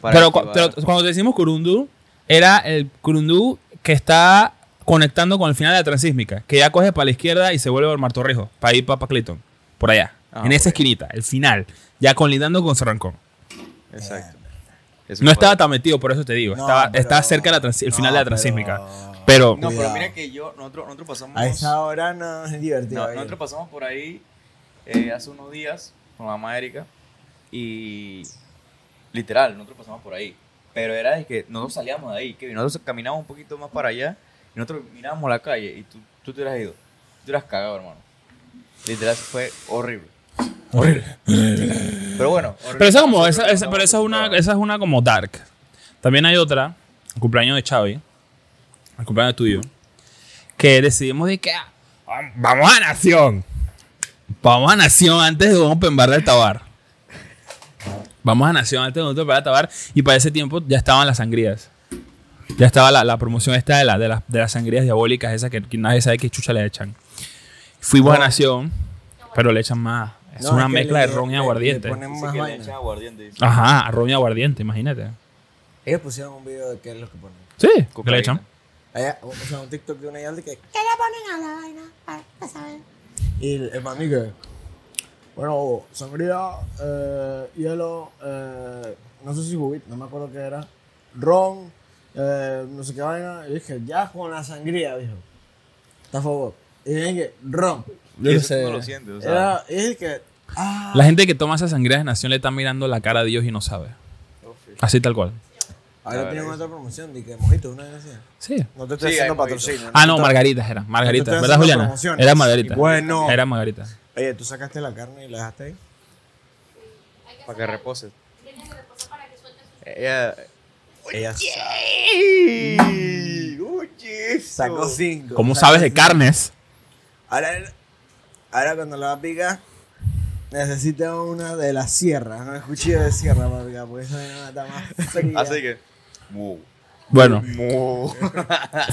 para pero, cu- pero cuando te decimos Gurundú, era el Gurundú que está conectando con el final de la Transísmica, que ya coge para la izquierda y se vuelve al Martorrijos, para ir para, para Clayton. Por allá. Ah, en esa esquinita. El final. Ya colindando con Cerrancón. Exacto. Eso no estaba tan metido, por eso te digo. No, estaba, pero, estaba cerca del trans- no, final de la Transísmica. Pero, pero, no, pero mira que yo, nosotros, nosotros pasamos... A esa hora no es divertido. No, nosotros pasamos por ahí eh, hace unos días con mamá Erika y literal, nosotros pasamos por ahí. Pero era de que nosotros salíamos de ahí, que nosotros caminábamos un poquito más para allá y nosotros mirábamos la calle y tú, tú te hubieras ido. Tú te hubieras cagado, hermano. Literal, fue horrible. Horrible. Pero bueno. Horrible. Pero esa como, esa, esa, pero esa es una, esa es una como dark. También hay otra, el cumpleaños de Xavi, el cumpleaños tuyo, que decidimos de que ah, vamos a Nación, vamos a Nación antes de un open bar del Tabar, vamos a Nación antes de un open bar del Tabar y para ese tiempo ya estaban las sangrías, ya estaba la, la promoción esta de, la, de, las, de las sangrías diabólicas esas que, que nadie sabe qué chucha le echan. Fuimos no. a Nación, pero le echan más. Es no, una es que mezcla le, de ron y aguardiente. Le, le ponen más que le echan aguardiente. Ajá, ron y aguardiente, imagínate. Ellos pusieron un video de qué es lo que ponen. Sí, ¿qué le echan? Allá, o sea, un TikTok de una yalde que... ¿Qué le ponen a la vaina? Para saber. Y el mami que... Bueno, sangría, eh, hielo, eh, no sé si bubit, no me acuerdo qué era. Ron, eh, no sé qué vaina. Y dije, ya con la sangría, dijo. Está a favor. Y dije, ron. Yo no sé. No lo siente, o sea. Era, es que, ah. La gente que toma esas sangrías de Nación le está mirando la cara a Dios y no sabe. Uf. Así tal cual. Ahora tienen otra promoción de que mojitos, una gracia. Sí. No te estoy sí, haciendo patrocinio. Ah, no, margaritas era. Margaritas, no ¿verdad, Juliana? Era margarita. Bueno. Era margarita. Oye, ¿tú sacaste la carne y la dejaste ahí? Para que repose. Tienes que reposar para que sueltes. Ella. Ella sabe. Oye, sacó cinco. ¿Cómo sabes de carnes? Ahora. Ahora cuando la va a picar, necesita una de la sierra, ¿no? El cuchillo de sierra para picar, porque eso no está más fría. Así que, wow. Bueno, wow.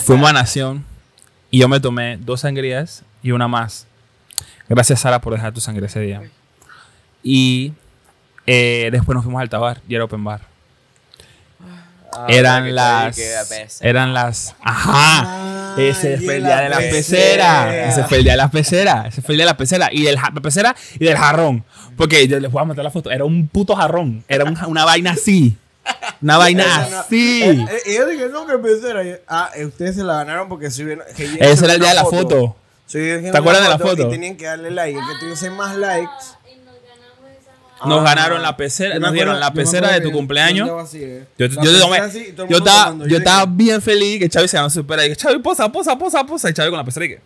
Fuimos a Nación y yo me tomé dos sangrías y una más. Gracias, Sara, por dejar tu sangría ese día. Y eh, después nos fuimos al Tabar y era open bar. Ah, eran las eran las ajá ah, ese fue el día de la pecera ese fue el día de la pecera ese fue el día de la pecera y del la pecera y del jarrón, porque yo les voy a mandar la foto. Era un puto jarrón, era un, una vaina así una vaina no, así no, eh, yo dije no que pecera yo, ah ustedes se la ganaron porque subieron ese era el día de la foto, foto. ¿Te acuerdas de la foto? Y tenían que darle like, el que tuviese más likes. Nos ah, ganaron la pecera, nos dieron la pecera de tu cumpleaños. Yo estaba yo estaba bien feliz que Xavi se ganó su pecera. Y dije, Xavi, posa, posa, posa, posa. Y Xavi con la pecera y que...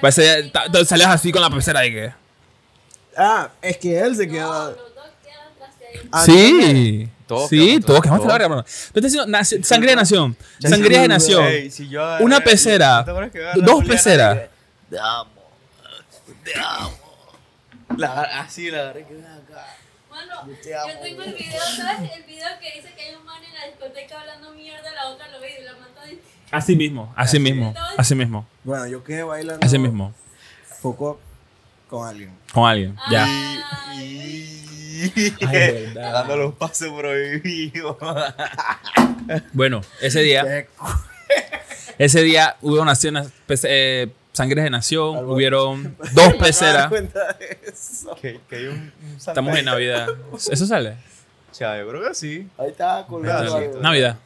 Entonces salías así con la pecera y que... Ah, es que él se quedó... Sí, sí, todos quedamos tras de la verga. Entonces, sangría de Nación, sangría de Nación, una pecera, dos peceras. Te amo, te amo. La, así la agarré que ven acá. Mano, yo, te amo, yo tengo el video, ¿sabes? El video que dice que hay un man en la discoteca hablando mierda, la otra lo ve y la mata de... Así mismo, así, así mismo, entonces... así mismo. Bueno, yo quedé bailando. Así mismo. Foco con alguien. Con alguien, ya. Ay, y... Ay, dando los pasos prohibidos. Bueno, ese día. Ese día hubo una cena. Eh, Sangres de Nación, Algo. hubieron dos peceras. Que, que hay un, un Estamos en Navidad. ¿Eso sale? Ya, yo creo que sí. Ahí está colgado. Navidad.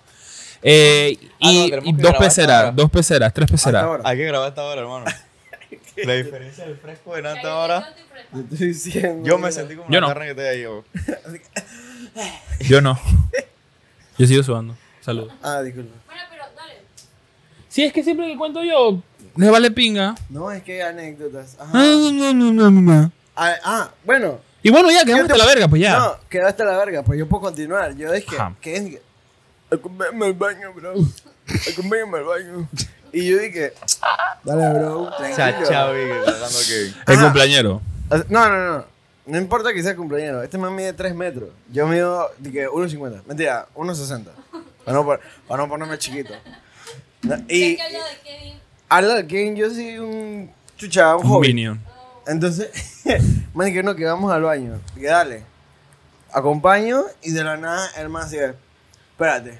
Eh, ah, y no, y dos peceras, dos peceras, tres peceras. Hay que grabar esta hora, hermano. La diferencia del fresco de nata ahora. Yo, estoy diciendo, yo me sentí como yo una no. carne que te llevo. Yo no. Yo sigo sudando. Saludos. Ah, disculpa. Bueno, pero Si es que siempre que cuento yo, les vale pinga. No, es que anécdotas. Ajá. Ah, no, no, no, no. Ah, ah, bueno. Y bueno, ya, quedamos hasta la verga, pues ya. No, quedó hasta la verga, pues yo puedo continuar. Yo es que... que es, acompáñame al baño, bro. Acompáñame al baño. Y yo dije, dale, bro, tranquilo. Chao, que el cumpleañero. No, no, no. No importa que sea cumpleañero. Este man mide tres metros. Yo mido, dije, uno cincuenta. Mentira, uno sesenta. Para no, para no ponerme chiquito. Y... ¿qué habla de Kevin? Habla de Kevin, yo soy un chucha, un hobby. Un minion. Entonces, man, que no, que vamos al baño. Dije, dale. Acompaño y de la nada el man sigue. Espérate.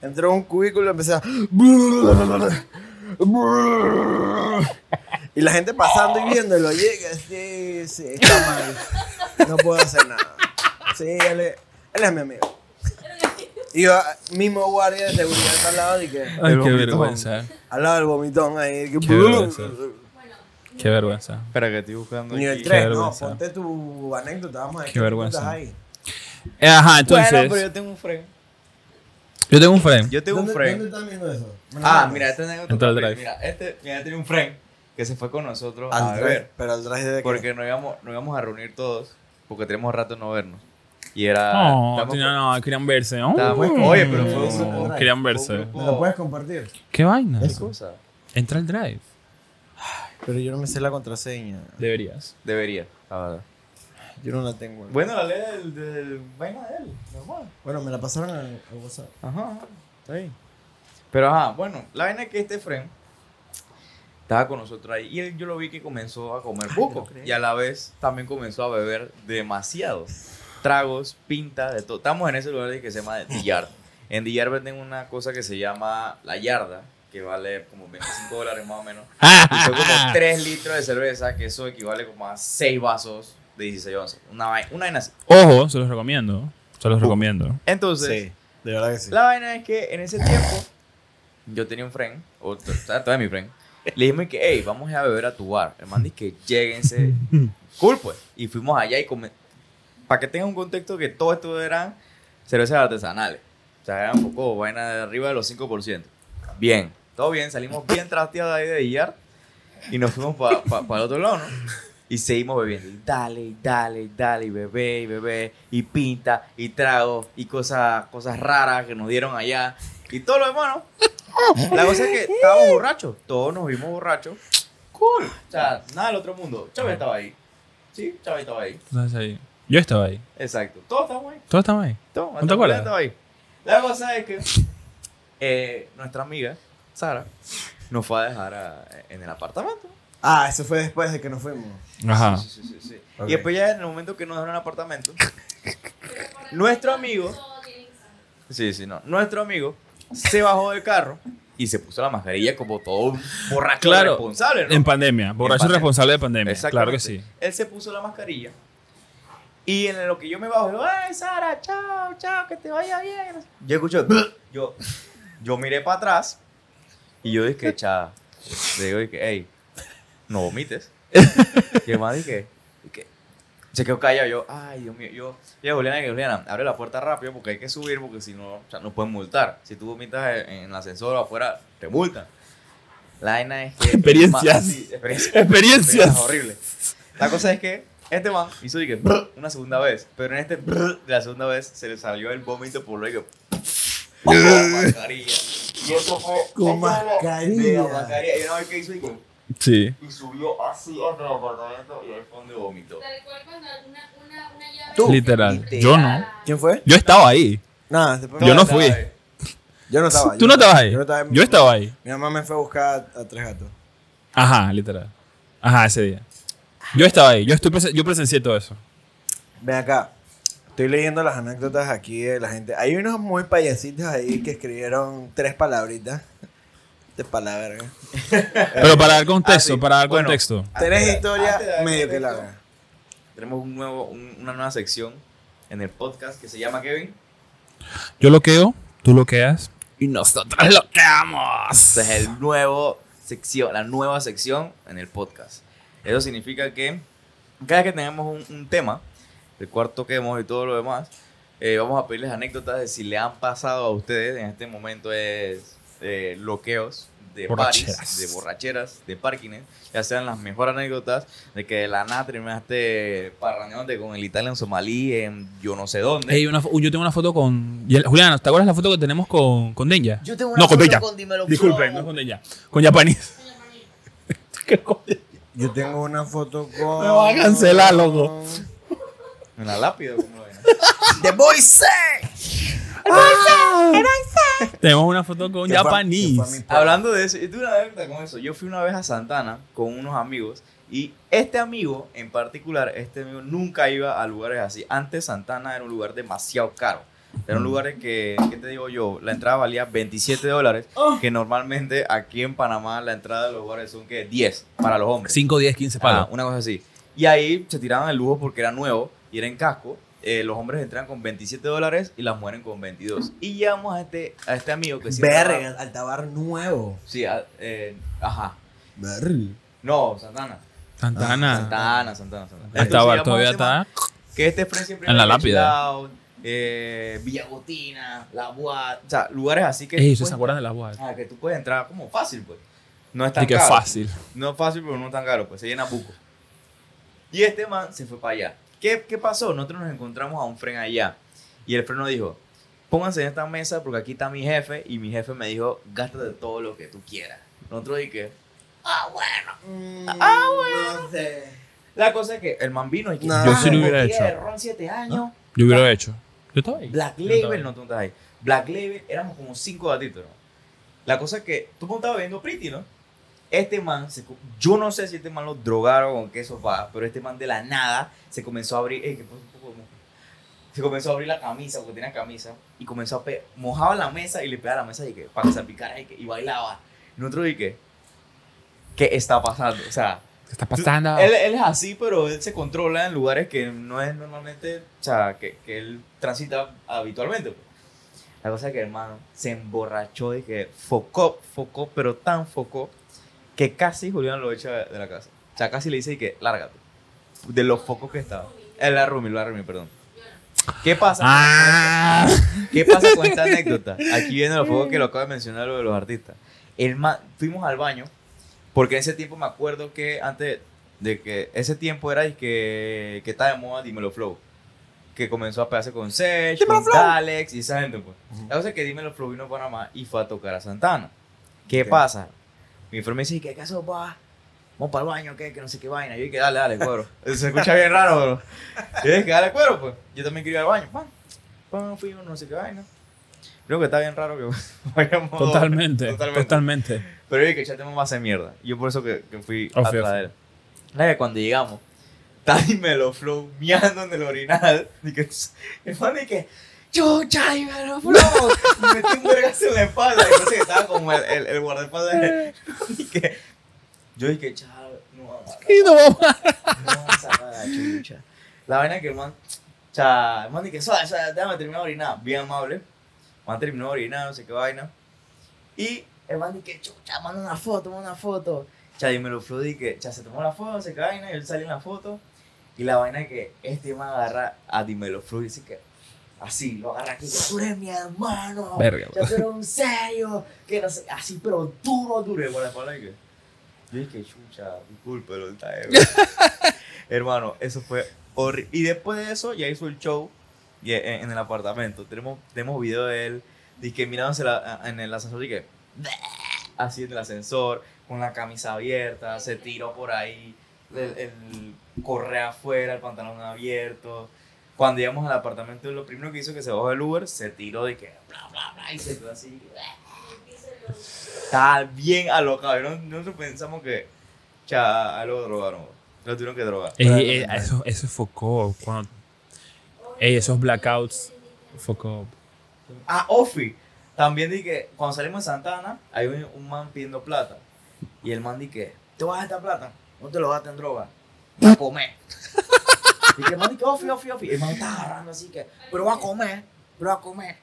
Entró un cubículo y empecé a... Y la gente pasando y viéndolo. Llega, sí, sí, está mal. No puedo hacer nada. Sí, él es, él es mi amigo. Y yo, mismo guardia de seguridad está al lado de que... Ay, qué vergüenza. Al lado del vomitón ahí. Que, qué vergüenza. Qué vergüenza. Espera que estoy buscando aquí. Nivel tres, no, ponte tu anécdota. Vamos a ver qué vergüenza. Ahí. Ajá, entonces... Bueno, pero yo tengo un frame. Yo tengo un frame. Yo tengo un frame. ¿Dónde estás viendo eso? Ah, mira, este anécdota. Mira, este, mira, tenía un frame que se fue con nosotros al a drive, ver. ¿Pero al drive de qué? Porque nos íbamos, nos íbamos a reunir todos porque teníamos rato no vernos. Y era... No, no, no, querían verse, ¿no? Oh, oye, pero fue un grupo. No, querían verse. ¿Me lo puedes compartir? ¿Qué vaina? ¿Qué cosa? Entra al drive. Ay, pero yo no me sé la contraseña. Deberías. Debería, la verdad. Yo no la tengo. Bueno, la ley del, del vaina de él, normal. Bueno, me la pasaron al WhatsApp. Ajá, está ahí. Pero ajá, bueno, la vaina es que este friend estaba con nosotros ahí y él, yo lo vi que comenzó a comer poco. Ay, y a la vez también comenzó a beber demasiado. Tragos, pinta, de todo. Estamos en ese lugar que se llama Dillar. En Dillar venden una cosa que se llama la yarda, que vale como veinticinco dólares más o menos. Y son como tres litros de cerveza, que eso equivale como a seis vasos. De dieciséis onzas. Una vaina, una vaina así. Ojo, se los recomiendo. Se los uh, recomiendo. Entonces, sí, de verdad que sí. La vaina es que en ese tiempo, yo tenía un friend, o todavía mi friend, le dijimos que, hey, vamos a beber a tu bar. El man dice que lléguense. Cool, pues. Y fuimos allá y come... Para que tengan un contexto que todo esto eran cervezas artesanales. O sea, eran un poco vaina de arriba de los cinco por ciento. Bien. Todo bien. Salimos bien trasteados ahí de billar y nos fuimos para pa, pa el otro lado, ¿no? Y seguimos bebiendo. Y dale, dale, dale, y bebé, y bebé, y pinta, y trago, y cosas, cosas raras que nos dieron allá. Y todo lo demás, ¿no? La cosa es que estábamos borrachos. Todos nos vimos borrachos. Cool. O sea, nada del otro mundo. Chávez estaba ahí. Sí, Chávez estaba ahí. ahí. Yo estaba ahí. Exacto. Todos estábamos ahí. Todos estábamos ahí. Todos. ¿No te acuerdas? Estaba ahí. La cosa es que eh, nuestra amiga, Sara, nos fue a dejar a, en el apartamento. Ah, eso fue después de que nos fuimos. Ajá. Sí, sí, sí, sí, sí. Okay. Y después ya en el momento que nos dejaron el apartamento, nuestro amigo... Sí, sí, no. Nuestro amigo se bajó del carro y se puso la mascarilla como todo borracho, claro, responsable, ¿no? En pandemia. Borracho en responsable de pandemia. Claro que sí. Él se puso la mascarilla y en lo que yo me bajo, yo, ¡ay, Sara, chao, chao, que te vaya bien! Yo escucho... yo, yo miré para atrás y yo dije, chao. Le digo, hey... no vomites. Y el man dije, se quedó callado. Yo, ay, Dios mío. Yo, ya, Juliana, Juliana, abre la puerta rápido porque hay que subir porque si no, o sea, nos pueden multar. Si tú vomitas en, en el ascensor o afuera, te multan. La vaina es que... Experiencias. Man, sí, experiencias. Experiencias. Horrible. La cosa es que este man hizo dije, brr, una segunda vez. Pero en este brr, de la segunda vez se le salió el vómito por luego. Con mascarilla. Y eso fue... Con mascarilla. Con mascarilla. Y una vez que hizo dije... Sí. Y subió así otro apartamento y ahí fue donde vomitó. Tal cual cuando una, una, una llave. ¿Tú? Literal. Literal. Yo no. ¿Quién fue? Yo estaba ahí. Nada, después. Yo no fui. Ahí. Yo no estaba. Tú no estabas ahí. Yo, no estaba ahí. yo estaba ahí. Mi mamá me fue a buscar a, a Tres Gatos. Ajá, literal. Ajá, ese día. Yo estaba ahí. Yo, estoy presen- yo presencié todo eso. Ven acá. Estoy leyendo las anécdotas aquí de la gente. Hay unos muy payasitos ahí que escribieron tres palabritas. Para la verga. Pero para dar contexto, ah, sí. para dar bueno, contexto. Tenés historia medio que larga. Tenemos un nuevo, un, una nueva sección en el podcast que se llama Kevin. Yo loqueo, tú loqueas y nosotros loqueamos. Esta es el nuevo sección, la nueva sección en el podcast. Eso significa que cada vez que tengamos un, un tema, el cuarto que vemos y todo lo demás, eh, vamos a pedirles anécdotas de si le han pasado a ustedes en este momento es eh, loqueos de borracheras. Paris, de borracheras, de parkings, ya sean las mejores anécdotas de que de la nada terminaste parraneándote con el Italian Somalí en yo no sé dónde. Hey, una, yo tengo una foto con... Juliana, ¿te acuerdas la foto que tenemos con, con Denja? Yo tengo una no, foto con, con Dimelo. Disculpen, no con Denja, con Japanese. Yo tengo una foto con... Me vas a cancelar, loco. Una lápida, como ven. ¡The Boy Say! Ah, tenemos una foto con Japanese. Hablando de eso, yo tuve una anécdota con eso. Yo fui una vez a Santana con unos amigos y este amigo en particular, este amigo nunca iba a lugares así. Antes Santana era un lugar demasiado caro. Era un lugar que, ¿qué te digo yo? La entrada valía veintisiete dólares, que normalmente aquí en Panamá la entrada de los lugares son que diez para los hombres. cinco, diez, quince palos. Ah, una cosa así. Y ahí se tiraban el lujo porque era nuevo y era en casco. Eh, los hombres entran con veintisiete dólares y las mujeres con veintidós. Y llevamos a este, a este amigo que sí. Verga, al tabar nuevo. Sí, a, eh, ajá. Verga. No, Santana. Santana. Ah, Santana, Santana, Santana. El tabar todavía está. Que este friend siempre. En la lápida. Eh, Villagotina, La Boa. O sea, lugares así que. Ey, ¿se acuerdan de La Boa? Ah, que tú puedes entrar como fácil, pues. No es tan caro. Y que fácil. No es fácil, pero no es tan caro, pues. Se llena buco. Y este man se fue para allá. ¿Qué, ¿Qué pasó? Nosotros nos encontramos a un friend allá. Y el friend nos dijo, pónganse en esta mesa porque aquí está mi jefe. Y mi jefe me dijo, gástate todo lo que tú quieras. Nosotros dije, ah, bueno. Mm, ah, bueno. No sé. La cosa es que el man vino y que no, yo sí lo hubiera hecho. Ron siete años. ¿No? Yo hubiera Black, hecho. Yo estaba ahí. Black Label, no tú estás ahí. Black Label, éramos como cinco gatitos, ¿no? La cosa es que tú me estabas viendo Pretty, ¿no? Este man, se, yo no sé si este man lo drogaron con qué sofá, pero este man de la nada se comenzó a abrir, eh, que puso un poco de mojo, se comenzó a abrir la camisa, porque tenía camisa, y comenzó a pe- mojaba la mesa y le pegaba la mesa y que, para que salpicara y, que, y bailaba. Nosotros y que, ¿qué está pasando? O sea, ¿qué está pasando? Él, él es así, pero él se controla en lugares que no es normalmente, o sea, que, que él transita habitualmente. Pues. La cosa es que, hermano, se emborrachó y que focó, focó, pero tan focó, que casi Julián lo echa de la casa. O sea, casi le dice que lárgate. De los focos que estaba. El Rumi, el Rumi, perdón. ¿Qué pasa? Ah. ¿Qué pasa con esta anécdota? Aquí viene los focos que lo acabo de mencionar, lo de los artistas. El man, fuimos al baño, porque en ese tiempo me acuerdo que antes de que... Ese tiempo era que, que estaba de moda Dímelo Flow. Que comenzó a pegarse con Sech, Dímelo con Alex y esa gente. Pues. Uh-huh. La cosa es que Dímelo Flow vino a Panamá y fue a tocar a Santana. ¿Qué okay. pasa? Mi informe dice, ¿qué acaso va? Vamos para el baño, ¿qué? Que no sé qué vaina. Yo dije, dale, dale, cuero. Se escucha bien raro, bro. Yo dije, dale, cuero, pues. Yo también quería ir al baño. Pam, pam, fui, no sé qué vaina. Creo que está bien raro que vayamos. Totalmente, totalmente. totalmente. Pero yo dije, ya tenemos más de mierda. Y yo por eso que, que fui oh, atrás de él. La que cuando llegamos, Tati me lo flow miando en el orinal. Dije, el fan dije, yo ya iba a los flojos. Me metí un vergazo en la espalda. Y no sé que estaba como el, el, el guardaespaldas. Y que, yo dije, chaval, no vamos a sacar. No vamos a sacar la chucha. La vaina es que el man, o sea, el man dije, suave, suave, déjame terminar de orinar. Bien amable. El man terminó de orinar, no sé qué vaina. Y el man dije, chucha, manda una foto, manda una foto. Cha, y me lo flojó. Dije, cha, se tomó la foto, no sé qué vaina. Y él salió en la foto. Y la vaina es que este man agarra a Dímelo Flow y dice que, así, lo agarra aquí, tú eres mi hermano, verga, yo te lo en serio, que no sé, así, pero duro, duro, por la espalda. Y que, yo dije, chucha, disculpe, lo está, hermano, eso fue horrible. Y después de eso, ya hizo el show en, en el apartamento. Tenemos, tenemos video de él, dije, mirándose la, en el ascensor, dije, así en el ascensor, con la camisa abierta, se tiró por ahí, el, el correa afuera, el pantalón abierto. Cuando llegamos al apartamento, lo primero que hizo que se bajó del Uber, se tiró de que bla, bla, bla, y se quedó así. Está bien alocado. Nosotros, nosotros pensamos que ya lo drogaron. Lo tuvieron que drogar. Ey, ey, no, eso, eso focó. Cuando... Ey, esos blackouts focó. Ah, Ofi. También di que cuando salimos de Santana, hay un, un man pidiendo plata. Y el man di que, ¿te vas a esta plata? ¿No te lo gastas en droga? Para comer. Y que el man dice, ofi, ofi, ofi. El man está agarrando así que, pero va a comer, pero va a comer.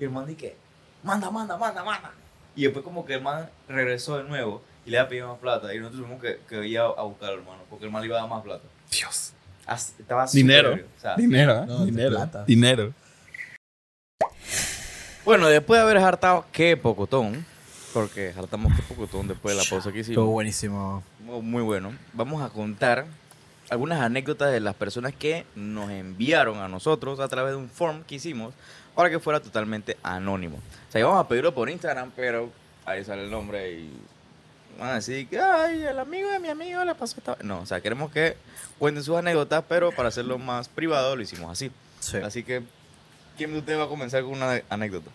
Y el man dice, manda, manda, manda, manda. Y después como que el man regresó de nuevo y le había pedido más plata. Y nosotros tuvimos que, que ir a buscar al hermano, porque el man le iba a dar más plata. Dios. Así, estaba dinero. O sea, dinero, ¿eh? No, dinero, plata. Dinero. Bueno, después de haber hartado, qué pocotón. porque hartamos un poco después de la pausa que hicimos. Estuvo buenísimo. Muy bueno. Vamos a contar algunas anécdotas de las personas que nos enviaron a nosotros a través de un form que hicimos para que fuera totalmente anónimo. O sea, íbamos a pedirlo por Instagram, pero ahí sale el nombre y van a decir que ay, el amigo de mi amigo le pasó esta... No, o sea, queremos que cuenten sus anécdotas, pero para hacerlo más privado lo hicimos así. Sí. Así que, ¿quién de ustedes va a comenzar con una anécdota?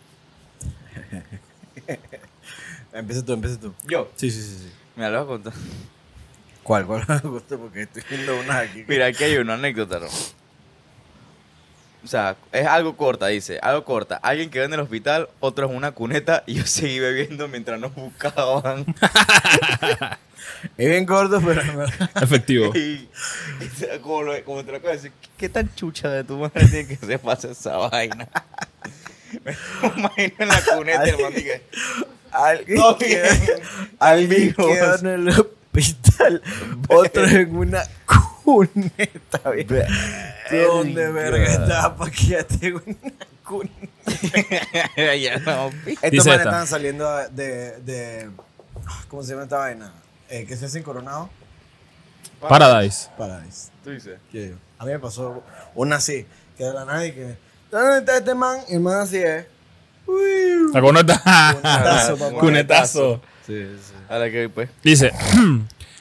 Empieza tú, empieza tú. ¿Yo? Sí, sí, sí. sí. Mira, lo vas a contar. ¿Cuál? ¿Cuál me gusta? Porque estoy viendo una aquí. Mira, aquí hay una anécdota, ¿no? O sea, es algo corta, dice. Algo corta. Alguien quedó en el hospital, otro en una cuneta y yo seguí bebiendo mientras nos buscaban. Es bien corto, pero... efectivo. Y, y como, lo, como te lo acabo de decir, ¿qué, qué tan chucha de tu madre tiene que se pasa esa vaina? Me imagino en la cuneta, hermano. Alguien, no, quedó, alguien quedó en el hospital. Hospital, otro en una cuneta, ¿verdad? ¿Dónde verga estaba? Para que ya tengo una cuneta. Ya no, estos manes estaban saliendo de, de. ¿Cómo se llama esta vaina? Eh, ¿Qué se hace en Coronado? Paradise. Paradise. ¿Tú dices? ¿Qué? A mí me pasó una así, que de la nada y que. ¿Dónde está este man? Y el man así es. Uy, la cuneta. Cunetazo, papá. Cunetazo. Sí, sí. Ahora que pues. Dice,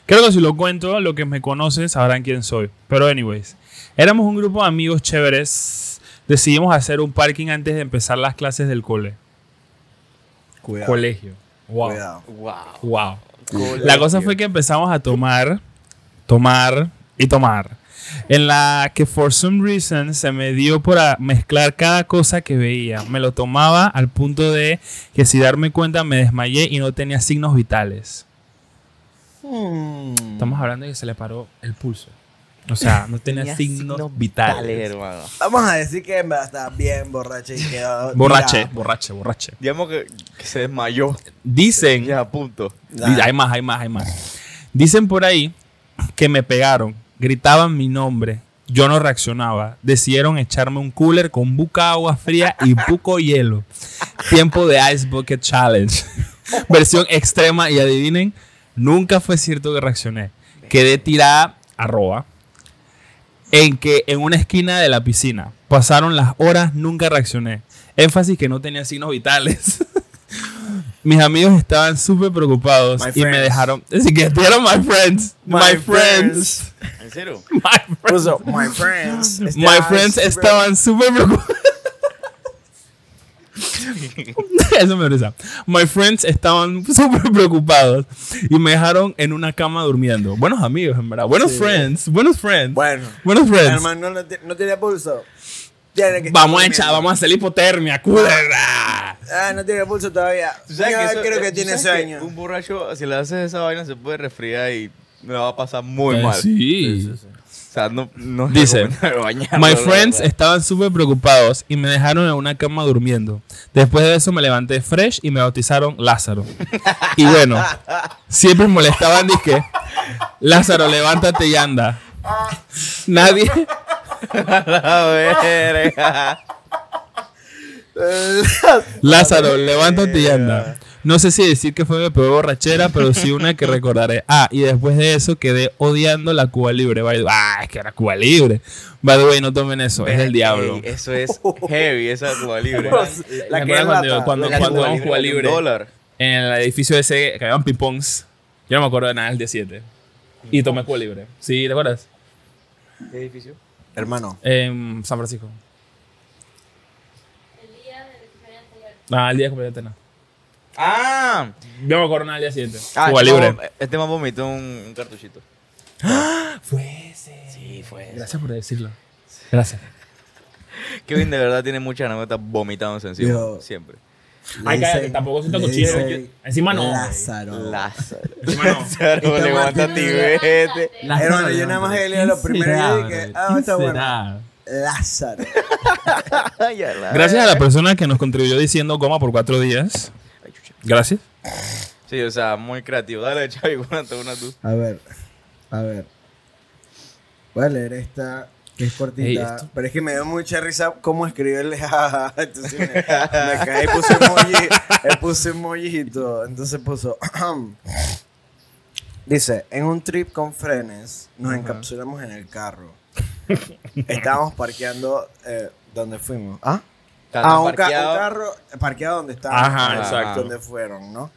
creo que si lo cuento, los que me conocen sabrán quién soy. Pero anyways, éramos un grupo de amigos chéveres. Decidimos hacer un parking antes de empezar las clases del cole. Cuidado. Colegio. Wow. Cuidado. Wow. Wow. Colegio. La cosa fue que empezamos a tomar, tomar y tomar. En la que por some reason se me dio por mezclar cada cosa que veía. Me lo tomaba al punto de que si darme cuenta me desmayé y no tenía signos vitales. Hmm. Estamos hablando de que se le paró el pulso. O sea, no tenía, tenía signos, signos vitales, vitales hermano. Vamos a decir que estaba bien borracha y quedó... Borrache, borrache, borrache. Digamos que, que se desmayó. Dicen... Ya, punto. Nah. Hay más, hay más, hay más. Dicen por ahí que me pegaron. Gritaban mi nombre. Yo no reaccionaba. Decidieron echarme un cooler con buca agua fría y buco hielo. Tiempo de Ice Bucket Challenge. Versión extrema. Y adivinen, nunca fue cierto que reaccioné. Quedé tirada, arroba, en, que, en una esquina de la piscina. Pasaron las horas, nunca reaccioné. Énfasis que no tenía signos vitales. Mis amigos estaban súper preocupados y me dejaron... Así que eran my friends. My, my friends. friends. ¿En serio? My friends. Up, my friends. My friends estaban súper preocupados. Eso me risa. My friends estaban súper preocupados y me dejaron en una cama durmiendo. Buenos amigos, en verdad. Buenos sí. friends. Buenos friends. Bueno. Buenos friends. Hermano, no, te, no tenía pulso. Que vamos a echar, vamos a hacer hipotermia, culera. Ah, no tiene pulso todavía. ¿Tú sabes que eso, creo que tiene sueño? Que un borracho, si le haces esa vaina, se puede resfriar y me va a pasar muy eh, mal. Sí. sí, sí, sí. O sea, no, no dice, bañarlo, my friends estaban súper preocupados y me dejaron en una cama durmiendo. Después de eso me levanté fresh y me bautizaron Lázaro. Y bueno, siempre molestaban, dije, Lázaro, levántate y anda. Nadie... La verga. Lázaro, levántate y anda. No sé si decir que fue mi peor borrachera, pero sí una que recordaré. Ah, y después de eso quedé odiando la Cuba Libre. Ah, es que era Cuba Libre. By the way, no tomen eso, es el diablo. Hey, eso es heavy, esa Cuba Libre. La, la que era cuando, cuando, la cuando Cuba, Cuba Libre, Libre en el edificio ese que habían ping-pongs. Yo no me acuerdo de nada, el diecisiete. Y tomé Cuba Libre. ¿Sí? ¿Te acuerdas? ¿Qué edificio? Hermano. En eh, San Francisco. El día de cumpleaños anterior. Ah, el día de cumpleaños anterior. Ah, yo me acuerdo nada el día siguiente. Ah, Cuba Libre. Este man vomitó un, un cartuchito. ¡Ah! Fue ese. Sí, fue ese. Gracias por decirlo. Gracias. Kevin de verdad tiene mucha anécdota vomitándose encima. Yo, siempre. Ay, cállate, tampoco siento cuchillo. Encima no. Lázaro. Lázaro. Encima no. Lázaro, levanta tibete. Hermano, yo nada más he leído los primeros días y que, ah, está bueno. Lázaro. Gracias a la persona que nos contribuyó diciendo goma por cuatro días. Gracias. Sí, o sea, muy creativo. Dale, Chavi, cuéntate una tú. A ver, a ver. Voy a leer esta. Es cortita. Hey, pero es que me dio mucha risa cómo escribirle jajaja. Entonces me, me caí y puse emoji. Puse emoji y todo. Entonces puso. Dice: en un trip con frenes, nos uh-huh. encapsulamos en el carro. Estábamos parqueando. Eh, ¿Dónde fuimos? ¿Ah? Ah, un, ca- un carro parqueado donde estábamos. Ajá, exacto. Donde fueron, ¿no?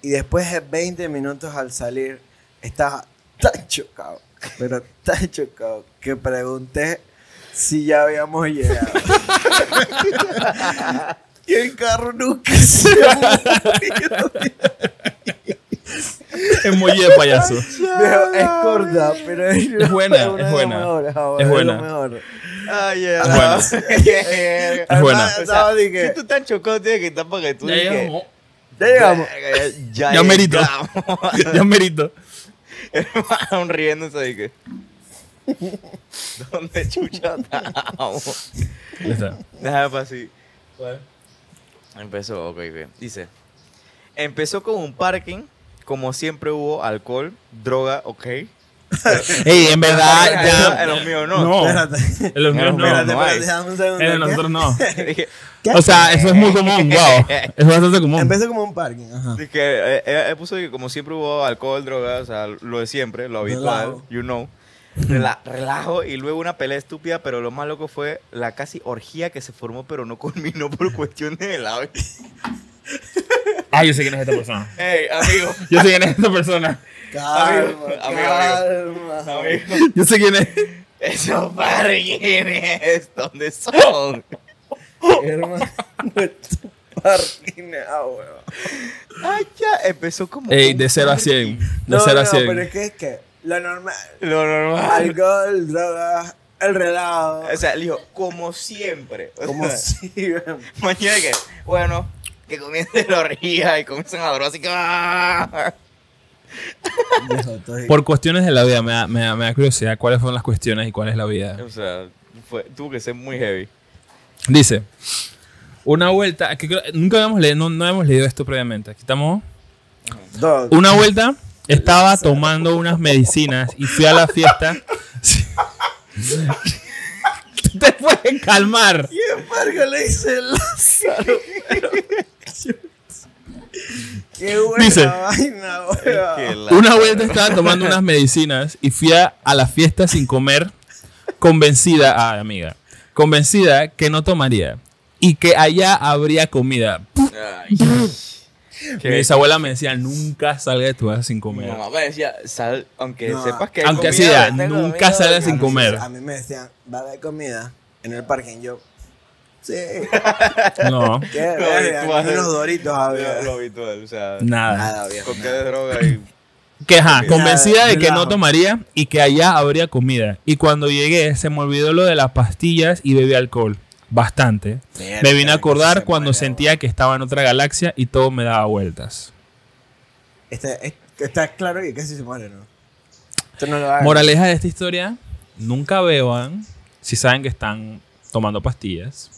Y después de veinte minutos al salir, estaba tan chocado. Pero tan chocado que pregunté si ya habíamos llegado. Y el carro nunca se movió. Es muy de payaso. Pero es corta, pero es, es buena, es buena. buena. Mejor, ahora, es buena. Es mejor. Ah, yeah, es buena. Es buena. O sea, si tú tan chocado, tienes que estar para que tú digas. Ya llegamos. Ya, ya, ya merito. Ya merito. Hermano, riéndose de que... ¿Dónde chucha estábamos? Ya está. Déjame para así. ¿Cuál? Empezó, ok, bien. Dice... Empezó con un parking. Como siempre hubo alcohol, droga, ok. Ey, en verdad... ya, en los míos no. No. Espérate. En los míos no. Espérate, espérate. En nosotros no. O sea, eso es muy común, wow. Eso es bastante común. Empezó como un parking, ajá. Así que eh, eh, puso que como siempre hubo alcohol, droga, o sea, lo de siempre, lo habitual, relajo. You know. Rela- relajo y luego una pelea estúpida, pero lo más loco fue la casi orgía que se formó, pero no culminó por cuestiones de la vida. Ah, yo sé quién es esta persona. Ey, amigo. Yo sé quién es esta persona. Calma, amigo, calma. Amigo, amigo, amigo. Yo sé quién es. Esos parguines, ¿dónde son? Hermano, parguines, ah, weón. Ay, ya, empezó como... Ey, de cero a cien. De no, cero a cien. No, pero es que es que lo normal. Lo normal. Alcohol, drogas, el relajo. O sea, dijo, como siempre. O como sea, siempre. Mañana que, bueno... Que comience la orgía y comienzan a drogar, así que... ¡ah! Por cuestiones de la vida, me da, me, da, me da curiosidad cuáles fueron las cuestiones y cuál es la vida. O sea, fue, tuvo que ser muy heavy. Dice, una vuelta... Que creo, nunca habíamos leído, no, no habíamos leído esto previamente. Aquí estamos... Una vuelta, estaba tomando unas medicinas y fui a la fiesta... Te pueden calmar. Y embargo le dice Lázaro. Pero... Qué buena dice, vaina, weón. Una vuelta estaba tomando unas medicinas y fui a, a la fiesta sin comer, convencida, ah, amiga, convencida que no tomaría y que allá habría comida. Ay, mi bisabuela me decía, nunca salga de tu casa sin comer. Mi mamá me decía, sal, aunque no, sepas que hay aunque comida. Aunque sea, nunca salgas sin comer. A mí me decían, va a haber comida en el parking. Yo, sí. No. ¿Qué? No, unos doritos, había. Lo habitual, o sea. Nada. Nada había, con nada. Qué de droga y... Que ajá, convencida de que no tomaría y que allá habría comida. Y cuando llegué, se me olvidó lo de las pastillas y bebí alcohol. Bastante. Mierda, me vine a acordar se cuando mareaba. Sentía que estaba en otra galaxia y todo me daba vueltas. Está, está claro que casi se muere, ¿no? Esto no lo hagan. Moraleja de esta historia: nunca beban si saben que están tomando pastillas.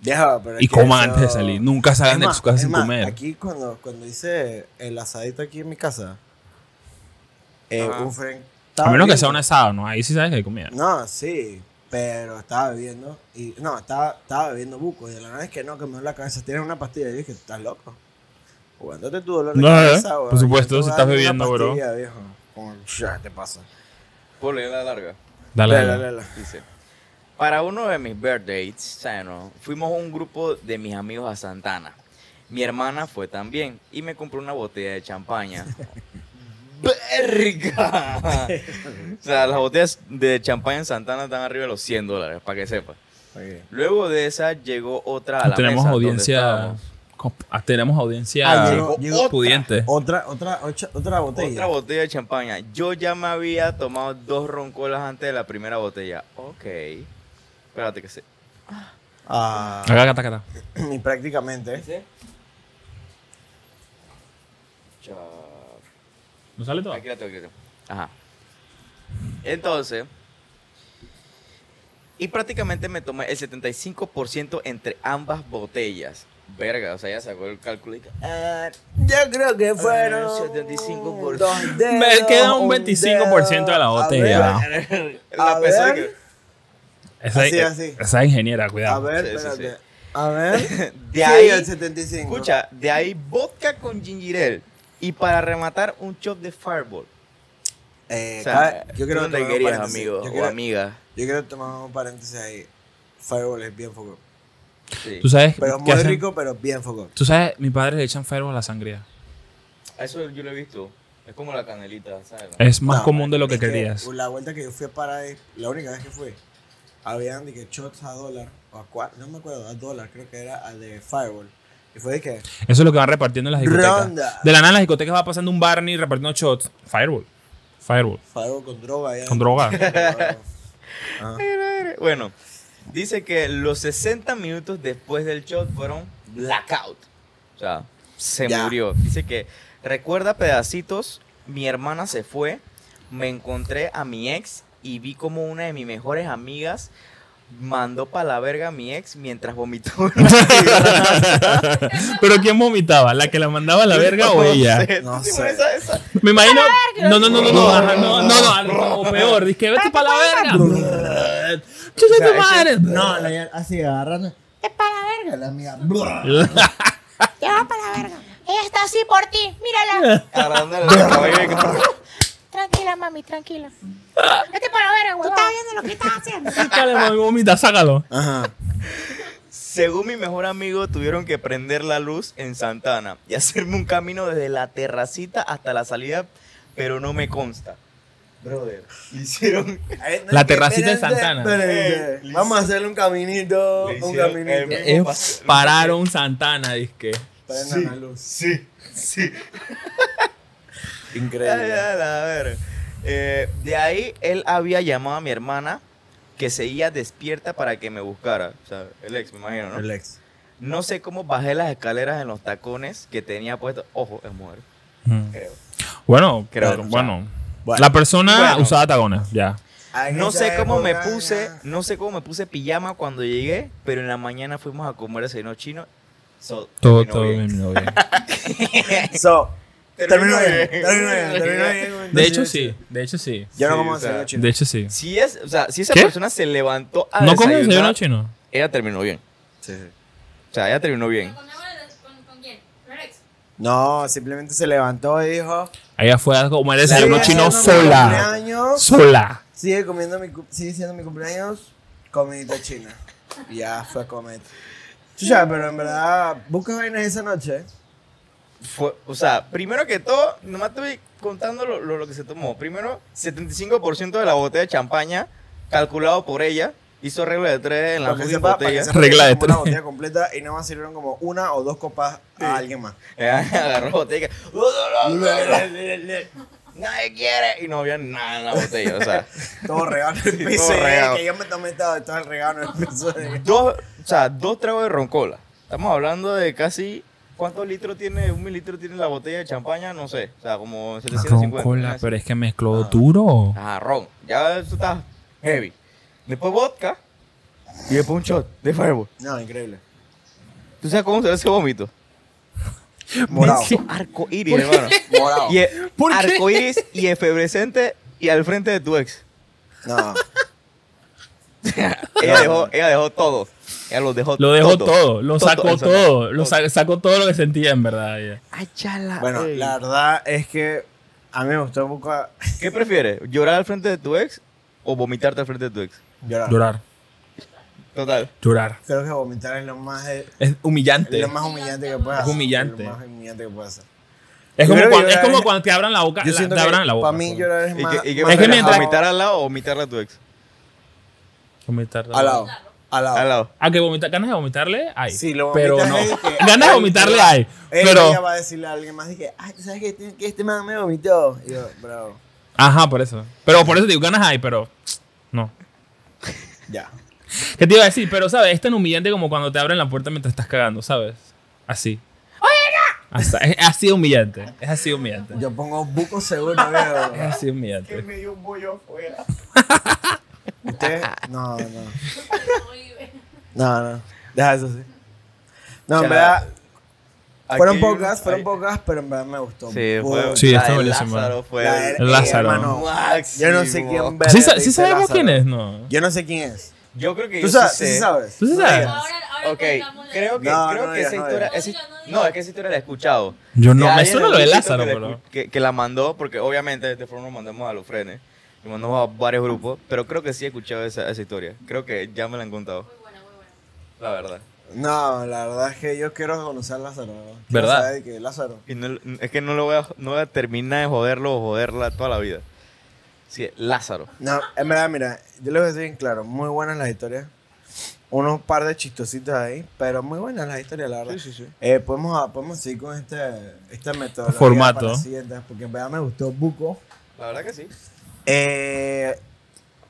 Deja, pero y coman eso... antes de salir. Nunca salgan de sus casas sin más, comer. Aquí, cuando, cuando hice el asadito aquí en mi casa, eh, un friend. A menos que sea un asado, ¿no? Ahí sí sabes que hay comida. No, sí. Pero estaba bebiendo y no, estaba, estaba bebiendo buco. Y de la verdad es que no, que me duele la cabeza. Tienes una pastilla. Y yo dije, estás loco. Jugándote tu dolor de no, cabeza, eh. Por bro, supuesto, si estás bebiendo, bro. Viejo. Como, ya te pasa. Por la larga. Dale, dale, dale, dale. Dice: para uno de mis birthdays, ¿no? Fuimos un grupo de mis amigos a Santana. Mi hermana fue también y me compró una botella de champaña. ¡Verga! O sea, las botellas de champaña en Santana están arriba de los cien dólares, para que sepas. Okay. Luego de esa llegó otra a la tenemos mesa. Audiencia, tenemos audiencia... Ah, llegó, llegó pudiente. Otra, otra, otra, otra botella. Otra botella de champaña. Yo ya me había tomado dos roncolas antes de la primera botella. Ok. Espérate que se... Ah. Acá, acá, acá. Y prácticamente. ¿Sí? Chao. ¿No sale todo? Aquí la tengo, aquí la tengo. Ajá. Entonces, y prácticamente me tomé el setenta y cinco por ciento entre ambas botellas. Verga, o sea, ya sacó el cálculo y... Uh, yo creo que fueron... Uh, setenta y cinco por ciento. Dos dedos, me queda un veinticinco por ciento un de la botella. Ver, la pesada que... Esa, así, así. Esa ingeniera, cuidado. A ver, sí, espérate. Sí, sí. A ver. De ahí el setenta y cinco. Escucha, de ahí vodka con ginger ale. Y para rematar, un chop de Fireball. Eh, o sea, cada, yo quiero tomar un paréntesis, amigo, yo quiero, o amiga. Yo quiero tomar un paréntesis ahí. Fireball es bien foco. Sí. ¿Tú sabes? Pero muy hacen? Rico, pero bien foco. ¿Tú sabes? Mis padres le echan Fireball a la sangría. Eso yo lo he visto. Es como la canelita, ¿sabes? Es más no, común de lo que querías. Que la vuelta que yo fui a Paradise, la única vez que fui, habían de que shots a dólar, o a cuatro, no me acuerdo, a dólar, creo que era al de Fireball. ¿Y fue de qué? Eso es lo que van repartiendo en las discotecas. Ronda. De la nada en las discotecas va pasando un Barney repartiendo shots. Fireball. Fireball. Fireball con droga. Ya. Con droga. Ah. Bueno, dice que los sesenta minutos después del shot fueron blackout. O sea, se ya. murió. Dice que recuerda pedacitos, mi hermana se fue, me encontré a mi ex y vi como una de mis mejores amigas mandó para la verga a mi ex mientras vomitó. ¿Pero quién vomitaba? ¿La que la mandaba a la verga o ella? No sé. Esa, esa. Me imagino. No, no, no, no, no, ajá, no, no, no, no, peor. Dice, vete para la verga. Chucha tu madre. No, la así agarrando. Es para la verga la amiga. Te va para la verga. Ella está así por ti, mírala. Tranquila, mami, tranquila. Vete para ver, güey. Tú estás viendo lo que estás haciendo. Dale, mami, vomita, sácalo. Ajá. Según mi mejor amigo, tuvieron que prender la luz en Santana y hacerme un camino desde la terracita hasta la salida, pero no me consta. Brother, hicieron la terracita de Santana. Eh, Vamos a hacerle un caminito, un caminito. Eh, pararon Santana, dizque. Sí, sí, sí. Increíble. A ver. Eh, de ahí él había llamado a mi hermana que seguía despierta para que me buscara. O sea, el ex, me imagino, ¿no? El ex. No sé cómo bajé las escaleras en los tacones que tenía puesto. Ojo, es mujer. Mm. Creo. Bueno, creo, bueno, o sea, bueno. bueno. La persona bueno. usaba tacones, ya. Ay, no sé cómo me puse, no sé cómo me puse pijama cuando llegué, pero en la mañana fuimos a comer desayuno chino. So, todo todo bien. Terminó bien. So, terminó bien. Terminó bien. Terminó bien. De hecho, sí. De hecho, sí. Yo sí, no como o sea, desayuno chino. De hecho, sí. Si, es, o sea, si esa ¿Qué? persona se levantó a ¿No desayunar... ¿No come desayuno chino? Ella terminó bien. Sí, sí. O sea, ella terminó bien. ¿Con quién? No, simplemente se levantó y dijo... Ella fue a comer desayuno chino sola. Sola. Sigue comiendo mi... Sigue siendo mi cumpleaños. Comidita china. Ya fue a comer... Chucha, pero en verdad, ¿buscas vainas esa noche? Fue, o sea, primero que todo, nomás estoy contando lo, lo, lo que se tomó. Primero, setenta y cinco por ciento de la botella de champaña, calculado por ella, hizo regla de tres en la botella. Regla, se regla de tres. Una botella completa y nada más sirvieron como una o dos copas sí. a alguien más. Agarró botella. Nadie quiere. Y no había nada en la botella, o sea. Todo regalo en el piso. Que yo me tomé todo, todo el regalo en el piso. Dos, o sea, dos tragos de roncola. Estamos hablando de casi... ¿Cuántos litros tiene? Un mililitro tiene la botella de champaña, no sé. O sea, como setecientos cincuenta. Roncola, pero es que mezcló ah. duro. Ah, ron. Ya eso está heavy. Después vodka. Y después un shot de Fireball. No, increíble. ¿Tú sabes cómo se ve ese vómito? Morado. Arcoiris, hermano. Morado. Y e- arcoiris y efervescente y al frente de tu ex. No. ella, dejó, ella dejó todo. Ella lo dejó todo. Lo dejó todo. todo. Lo sacó todo. todo, todo. Lo sa- sacó todo lo que sentía, en verdad. Ella. Ay, chala. Bueno, ey. La verdad es que a mí me gustó un poco. A... ¿Qué prefieres? ¿Llorar al frente de tu ex o vomitarte al frente de tu ex? Llorar. Llorar. Total. Llorar. Creo que vomitar es lo más... Es, es humillante. Es lo más humillante que puedes hacer. Es humillante. Es lo más humillante que puedes hacer. Es como, cuando, es como es, cuando te abran la boca. Yo la, te que abran la boca. Para mí por... llorar es más... ¿Y que, y que más es que mientras... ¿Vomitar al lado o vomitarle a tu ex? Vomitarle al lado. Al lado. Al lado. Ah, que vomitar... ¿Ganas de vomitarle? Hay. Sí, lo vomitas. Pero no. Que, ganas de vomitarle hay. Él, pero... Ella va a decirle a alguien más y que... Ay, ¿tú sabes que este, que este man me vomitó? Y yo, bravo. Ajá, por eso. Pero por eso digo, ganas hay, pero... No. Ya. ¿Qué te iba a decir? Pero, ¿sabes? Es tan humillante como cuando te abren la puerta mientras estás cagando, ¿sabes? Así. ¡Oye, no! Es así humillante. Es así humillante. Yo pongo buco seguro, veo. Es así humillante. Que me dio un bollo afuera. ¿Usted? No, no. No, no. Deja eso así. No, en verdad... Fueron pocas, fueron pocas, pero en verdad me gustó. Sí, fue, sí está buenísimo. Lázaro fue el Lázaro. Hermano, yo no sé quién... ¿Sí, ¿sí sabemos quién es? No. Yo no sé quién es. Yo creo que yo sabes, sí sé. ¿Tú sabes? ¿Tú sabes? Ahora, ahora ok, creo que, no, creo no, que esa no, historia... Ese, no, es que esa historia la he escuchado. Yo no, me suena lo de Lázaro, pero... Que, que la mandó, porque obviamente de este foro nos mandamos a los frenes. Nos mandamos a varios grupos, pero creo que sí he escuchado esa, esa historia. Creo que ya me la han contado. Muy buena, muy buena. La verdad. No, la verdad es que yo quiero conocer a Lázaro. ¿Verdad? Sabe que Lázaro. Y no, es que no, lo voy a, no voy a terminar de joderlo o joderla toda la vida. Sí, Lázaro. No, en verdad, mira, yo les voy a decir bien claro, muy buenas las historias. Unos par de chistositos ahí, pero muy buenas las historias, la verdad. Sí, sí, sí. Eh, podemos, podemos seguir con este, este metodología formato para las siguientes, porque en verdad me gustó buco. La verdad que sí. Eh,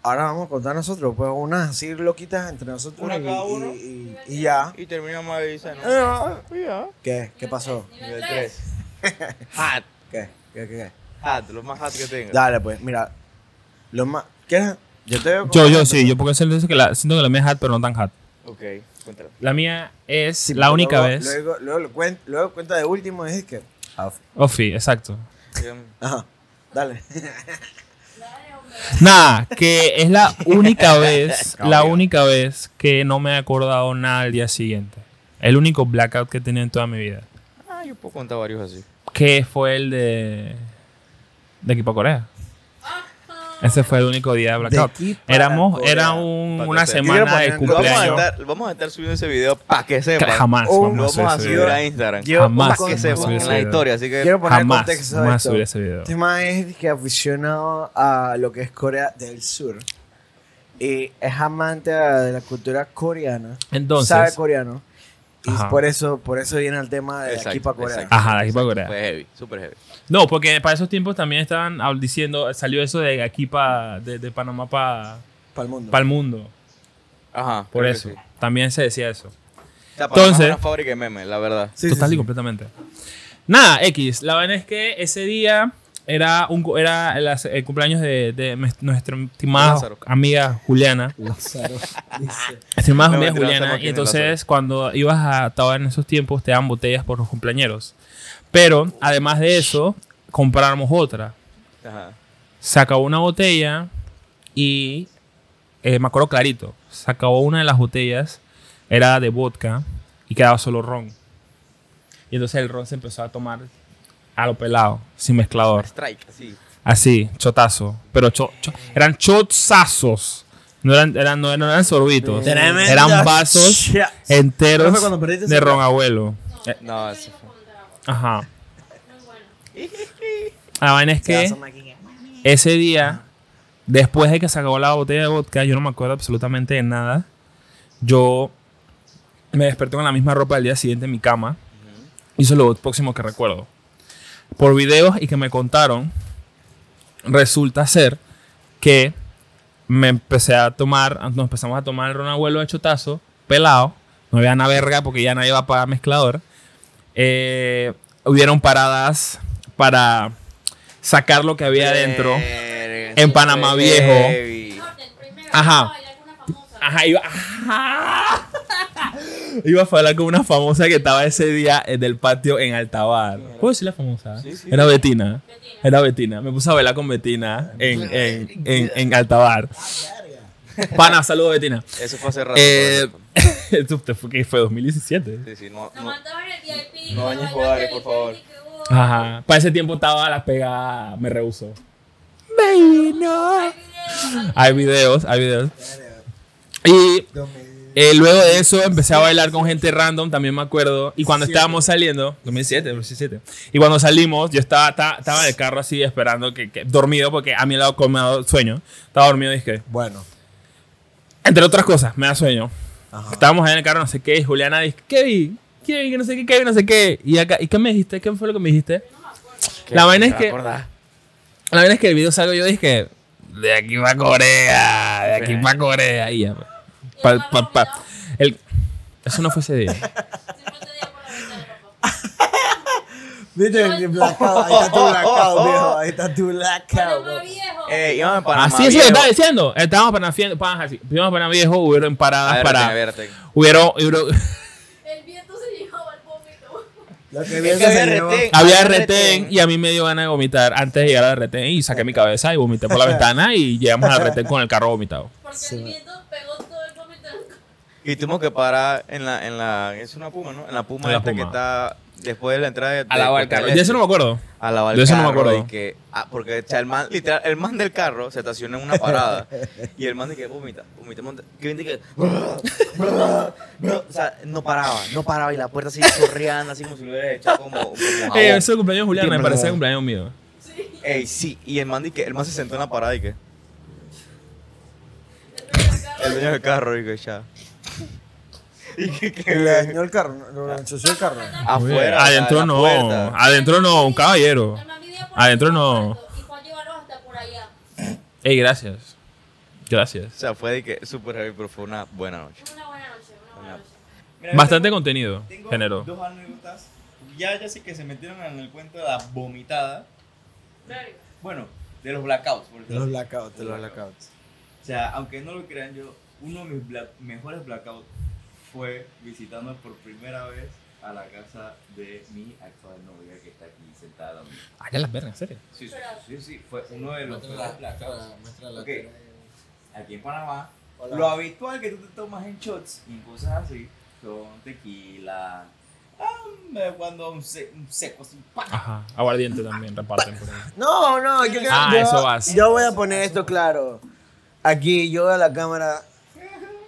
ahora vamos a contar nosotros, pues unas así loquitas entre nosotros. Una y, cada uno. Y, y, y, y ya. Y terminamos de avisar. ¿No? Eh, ¿Qué? ¿Qué pasó? Nivel tres. Hat. ¿Qué? ¿Qué? ¿Qué? Hat, lo más hat que tengas. Dale, pues, mira. Lo más... ¿Quieres? Yo, te veo yo, yo sí, yo porque que la, siento que la mía es hat, pero no tan hat. Ok, cuéntalo. La mía es sí, la única luego, vez. Luego, luego, luego, cuenta, luego cuenta de último es que... Ofi. Ofi, exacto. Ajá, dale. Nada, que es la única vez, la única vez que no me he acordado nada al día siguiente. El único blackout que he tenido en toda mi vida. Ah, yo puedo contar varios así. Que fue el de... De aquí para Corea. Ese fue el único día de blackout. Éramos, era un, una semana de cumpleaños. Vamos a estar subiendo ese video para que sepan. Jamás vamos a subir a Instagram. Jamás que sepan en la historia, así que quiero poner contexto. Jamás subir ese video. El tema es que aficionado a lo que es Corea del Sur y es amante de la cultura coreana. Entonces, sabe coreano y por eso, por eso viene el tema de aquí para Corea. Ajá, de aquí para Corea. Fue heavy, super heavy. No, porque para esos tiempos también estaban diciendo, salió eso de aquí para, de, de Panamá para... Para el mundo. Para el mundo. Ajá. Por eso. Sí. También se decía eso. O sea, Panamá es una fábrica de memes, la verdad. Sí, total sí, y sí, completamente. Nada, X. La verdad es que ese día era, un, era el, el cumpleaños de, de nuestra estimada Lázaro. amiga Juliana. Lázaro. Estimada no, amiga no, Juliana. No, y entonces Lázaro. Cuando ibas a Tabar en esos tiempos te daban botellas por los cumpleañeros. Pero, además de eso, compramos otra. Ajá. Se acabó una botella y... Eh, me acuerdo clarito. Se acabó una de las botellas. Era de vodka y quedaba solo ron. Y entonces el ron se empezó a tomar a lo pelado, sin mezclador. Strike, así. Así, chotazo. Pero cho, cho, eran chotazazos. No eran, eran, no eran sorbitos. Tremendo. Eran vasos enteros de ron abuelo. No, eh, no eso fue. Ajá. La vaina es que ese día, después de que se acabó la botella de vodka, yo no me acuerdo absolutamente de nada. Yo me desperté con la misma ropa al día siguiente en mi cama. Y eso es lo próximo que recuerdo. Por videos y que me contaron, resulta ser que me empecé a tomar, nos empezamos a tomar el ron abuelo de chotazo, pelado. No había una verga porque ya nadie iba a pagar mezclador. Eh, hubieron paradas para sacar lo que había adentro en Panamá Viejo. Ajá. Ajá, iba, ajá. Iba a hablar con una famosa que estaba ese día del patio en Altabar. ¿Puedo decir la famosa? Sí, sí. Era Betina. Era Betina. Me puse a bailar con Betina en, en, en, en Altabar. Pana, saludos Betina. Eso fue hace rato. Eh, Eso fue, fue dos mil diecisiete. Sí, sí, no. No, no, no dañes jugadores, por favor. Ajá. Para ese tiempo estaba la pegada. Me rehusó. Baby, no. Hay videos, hay videos. Y eh, luego de eso empecé a bailar con gente random, también me acuerdo. Y cuando estábamos saliendo, dos mil siete, dos mil siete. Y cuando salimos, yo estaba, estaba, estaba en el carro así esperando, que, que dormido, porque a mi lado me da sueño. Estaba dormido y dije, bueno. Entre otras cosas, me da sueño. Ajá. Estábamos ahí en el carro, no sé qué, y Juliana dice, Kevin, Kevin, que no sé qué, Kevin, no sé qué. Y acá, ¿y qué me dijiste? ¿Qué fue lo que me dijiste? No me acuerdo. La vaina es que... Acordás? La vaina es que el video salgo yo dije que... De aquí para Corea, de aquí para Corea. Y ya, pa, pa, pa. El, eso no fue ese día. Viste el blackout, ahí está tu blackout, viejo, ahí está tu blackout. Eh, íbamos a Panamá Viejo. Así es lo que estaba diciendo. Estábamos para Panamá, Panamá, así. Íbamos a Panamá Viejo, hubieron paradas verte, para... Verte. Hubieron... hubieron el viento se llevaba al vómito. Lo que viento es que se llevó. Había retén y a mí me dio ganas de vomitar antes de llegar al retén y saqué mi cabeza y vomité por la ventana y llegamos al retén con el carro vomitado. Porque el viento pegó todo el vómito. Y tuvimos que parar en la, en la, es una puma, ¿no? En la puma, en la esta puma. Que está después de la entrada de, de a la barca. Yo eso no me acuerdo. A la barca. Yo eso no me acuerdo. Y que, ah, porque o sea, el man, literal, el man del carro se estaciona en una parada y el man dice, vomita, vomita, vomita, que vomita, que, o sea, no paraba, no paraba y la puerta así chorreando, así como si lo hubiera hecho como. como Ey, ese es el cumpleaños de Julián, me parece el cumpleaños mío. Sí. Ey, sí, y el man dice, el man se sentó en la parada y que. El dueño del carro y que ya. Y que, que le dañó el carro, lo ensució el carro. Afuera. Adentro no, puerta. adentro no, un caballero. Adentro no. Y fue a llevarnos hasta por allá. Ey, gracias. Gracias. O sea, fue de que súper heavy, pero fue una buena noche. Una buena noche, una buena noche. Mira, bastante tengo, contenido, tengo generó. Dos anécdotas. Ya, ya sé que se metieron en el cuento de la vomitada. Bueno, de los blackouts. De los blackouts, de los blackouts. O sea, aunque no lo crean yo, uno de mis bla- mejores blackouts fue visitando por primera vez a la casa de mi actual novia que está aquí sentada. Ah, ya las verga, ¿en serio? Sí, sí, sí, sí, fue uno de los mejores blackouts. Okay. Aquí en Panamá, hola. Lo habitual que tú te tomas en shots y en cosas así son tequila, ah, cuando un, se- un seco así, ¡pam! Ajá, aguardiente también reparten por ahí. No, no, yo, ah, yo, eso vas. yo voy a poner esto claro. Aquí yo a la cámara,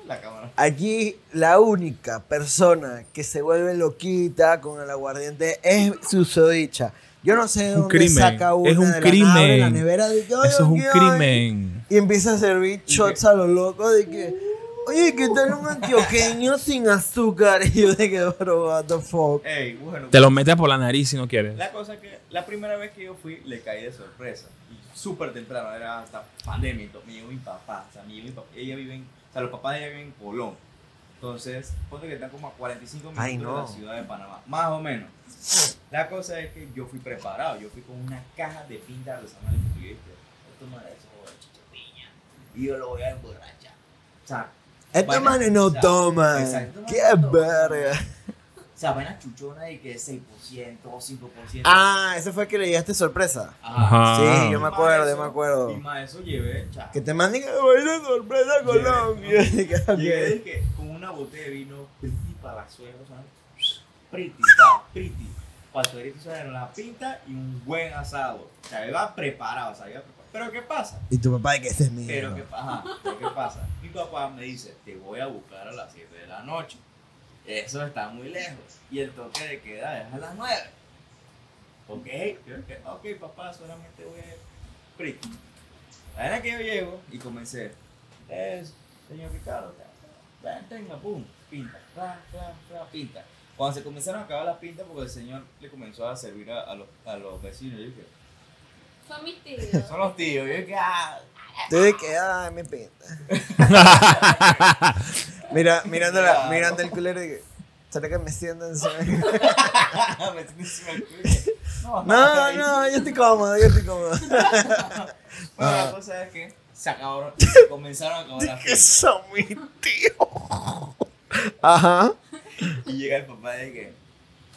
la cámara. Aquí la única persona que se vuelve loquita con el aguardiente es susodicha. Yo no sé de dónde un saca una es un de crimen. La nave, de la nevera de yo, eso yo, es un crimen. Y empieza a servir shots a los locos de que, oye, ¿qué tal un antioqueño sin azúcar? Y yo de que, bro, what the fuck. Ey, bueno, te lo metes por la nariz si no quieres. La cosa es que la primera vez que yo fui le caí de sorpresa. Súper temprano, era hasta pandemia, me llegó mi papá, o sea, me llegó mi papá, ella vive en, o sea, los papás de ella viven en Colón, entonces, ponte que están como a cuarenta y cinco minutos Ay, no. de la ciudad de Panamá, más o menos. La cosa es que yo fui preparado, yo fui con una caja de pinta artesanales que tuviste, esto me da eso, chichapiña, y yo lo voy a emborrachar, o sea, estos manes no toman, qué verga. O sea, vaina chuchona de que seis por ciento o cinco por ciento. Ah, ese fue el que le llegaste sorpresa. Ajá. Sí, yo me acuerdo, eso, yo me acuerdo. Y más eso llevé, chao. Que te manden que voy a ir a sorpresa a Colombia. Llevé, llevé que con una botella de vino, pretty para la suegra, ¿sabes? Pretty, pretty. Para suegrito, ¿sabes? La pinta y un buen asado. O sea, iba preparado, o sea, iba preparado. Pero ¿qué pasa? Y tu papá de que este es mío. Pero, ¿no? Ajá, pero ¿qué pasa? Mi papá me dice, te voy a buscar a las siete de la noche. Eso está muy lejos. Y el toque de queda es a las nueve. Ok, okay papá, solamente voy a ir. Ahora que yo llego y comencé. Es, señor Ricardo, venga, pum, pinta, ra, ra, ra, pinta. Cuando se comenzaron a acabar las pintas, porque el señor le comenzó a servir a, a, los, a los vecinos, yo dije, son mis tíos. Son los tíos, yo dije, ah. Tuve que ah, me pinta. Mira, mirando, la, claro. mirando el culero y ¿será que me siento encima? Me siento encima del culero. No, no, no, yo estoy cómodo, yo estoy cómodo. Bueno, la cosa es que se acabaron, se comenzaron a acabar las que son mis tíos. Ajá. Y llega el papá y dice,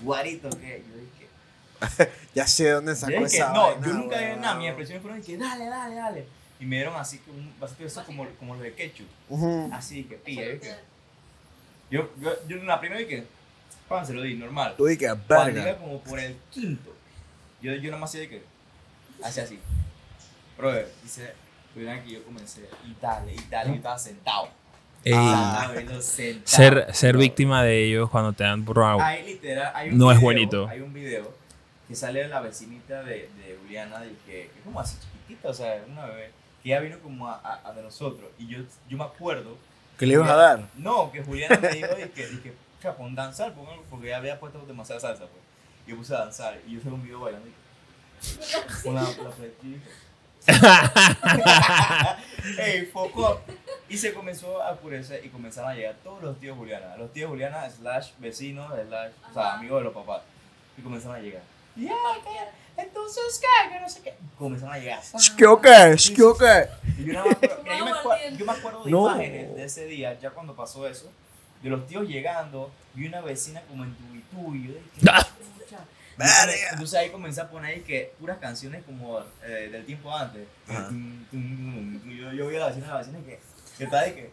guarito, ¿qué? Yo dije, ya sé dónde sacó esa que, no, vaina, yo nunca vi nada, mis expresiones fueron que dale, dale, dale. Y me dieron así que un vasito de eso como, como los de ketchup. Uh-huh. Así que pilla. Yo, yo, yo en la primera dije, pan, se lo di, normal. Tú dije, pan. Como por el quinto. Yo, yo nada más hacía de que, así, así. Brother, dice, verán que yo comencé, y dale, y dale, yo estaba sentado. Ey, ah, sentado. Ser, ser víctima de ellos cuando te dan bravo. Hay literal, hay un no video, es bonito. Hay un video que sale de la vecinita de, de Juliana, del que es como así chiquitita, o sea, una bebé. Que ella vino como a, a, a de nosotros. Y yo, yo me acuerdo. ¿Qué le ibas a dar? No, que Juliana me dijo y que, y que pon danzar, pon algo, porque ella había puesto demasiada salsa. Pues. Yo puse a danzar y yo salí un video bailando. Y, con la, la flecha. Ey, foco. Y se comenzó a oscurecer y comenzaron a llegar todos los tíos Juliana. Los tíos Juliana, slash vecinos, slash, o sea, amigos de los papás. Y comenzaron a llegar. Ya, yeah, entonces, ¿qué? Que no sé qué. Comenzaron a llegar. ¿Qué o qué? ¿Qué o qué? Yo me acuerdo de no. imágenes de ese día, ya cuando pasó eso, de los tíos llegando, vi una vecina como en tu y yo dije, entonces ahí comencé a poner que puras canciones como eh, del tiempo antes. Yo, yo vi a la vecina, la vecina que, que está de que.